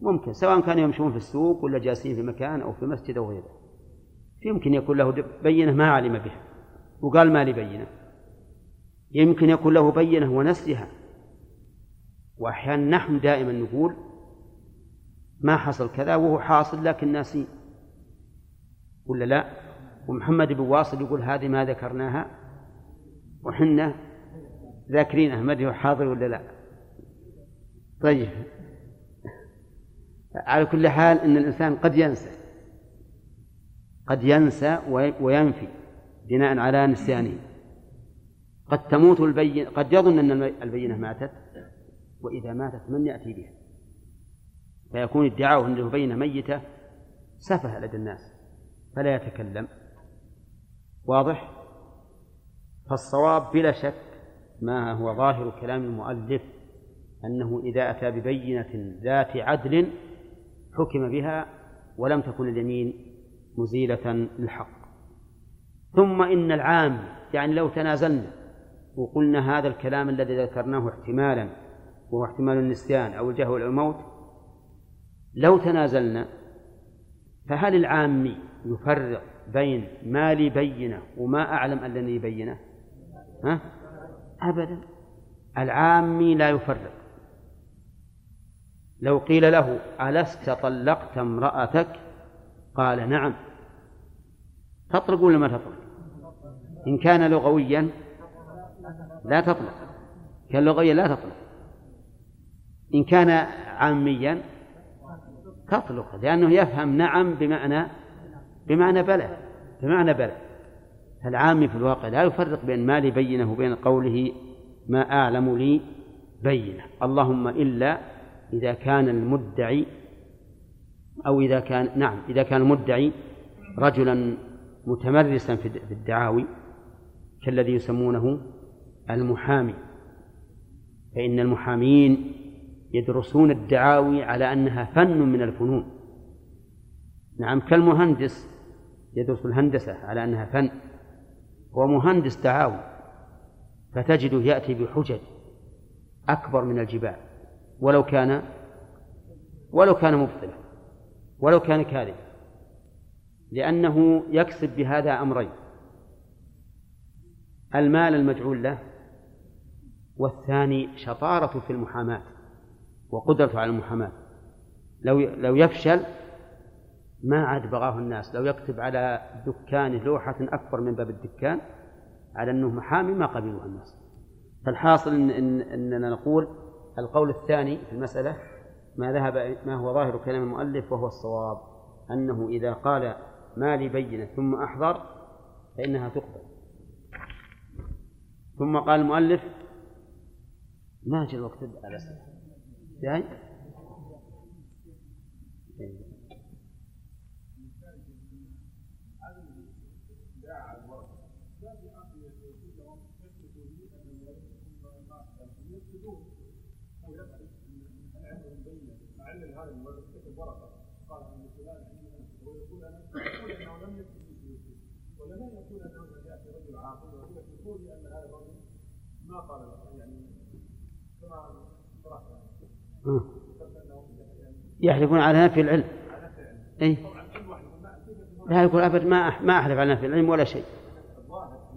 ممكن سواء كانوا يمشون في السوق ولا جالسين في مكان أو في مسجد أو غيره، يمكن يكون له بينة ما علم بها وقال ما لي بينة، يمكن يكون له بينة ونسيها. وأحيانا نحن دائما نقول ما حصل كذا وهو حاصل لكن ناسي ولا لا. ومحمد بن واصل يقول هذه ما ذكرناها وحنا ذاكرين، أحمد حاضر ولا لا. طيب، على كل حال إن الإنسان قد ينسى وينفي بناء على نسيانه. قد تموت البينة، قد يظن أن البينة ماتت، وإذا ماتت من يأتي بها؟ فيكون ادعاؤه أنه بينة ميتة سفه لدى الناس فلا يتكلم. واضح؟ فالصواب بلا شك ما هو ظاهر كلام المؤلف، أنه إذا أتى ببينة ذات عدل حكم بها ولم تكن اليمين مزيلة للحق. ثم إن العام، يعني لو تنازلنا وقلنا هذا الكلام الذي ذكرناه احتمالا وهو احتمال النسيان أو الجهل أو الموت، لو تنازلنا فهل العامي يفرق بين ما لي بينه وما أعلم أنني بينه؟ ها؟ أبدا، العامي لا يفرق. لو قيل له ألست طلقت امرأتك؟ قال نعم، تطلق ولا ما تطلق؟ إن كان لغويا لا تطلق، كان لغويا لا تطلق. إن كان عاميا تطلق، لأنه يفهم نعم بمعنى بلى. فالعامي في الواقع لا يفرق بين ما لي بينه وبين قوله ما أعلم لي بينه، اللهم إلا إذا كان المدعي أو إذا كان المدعي رجلا متمرسا في الدعاوي كالذي يسمونه المحامي، فإن المحامين يدرسون الدعاوي على أنها فن من الفنون. نعم، كالمهندس يدرس الهندسة على أنها فن، هو مهندس دعاوي، فتجده يأتي بحجج أكبر من الجبال ولو كان مبطلا ولو كان كاذبا، لأنه يكسب بهذا أمرين: المال المجعول له، والثاني شطارة في المحاماة وقدرته على المحاماة. لو يفشل ما عاد بغاه الناس، لو يكتب على دكانه لوحة أكبر من باب الدكان على أنه محامي ما قبلوها الناس. فالحاصل أننا نقول القول الثاني في المسألة ما هو ظاهر كلام المؤلف وهو الصواب، أنه إذا قال ما لي بينة ثم أحضر فإنها تقبل. ثم قال المؤلف ما جاء الوقت على السنة جاي؟ يحلفون على نفي العلم. إيه؟ لا يقول أبد ما أحلف على نفي العلم ولا شيء.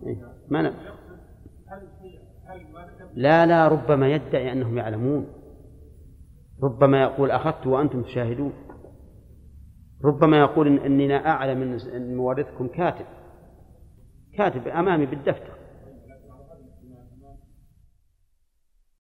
إيه؟ ما لا ربما يدعي أنهم يعلمون، ربما يقول أخذت وأنتم تشاهدون، ربما يقول إننا أعلم من موارثكم كاتب أمامي بالدفتر،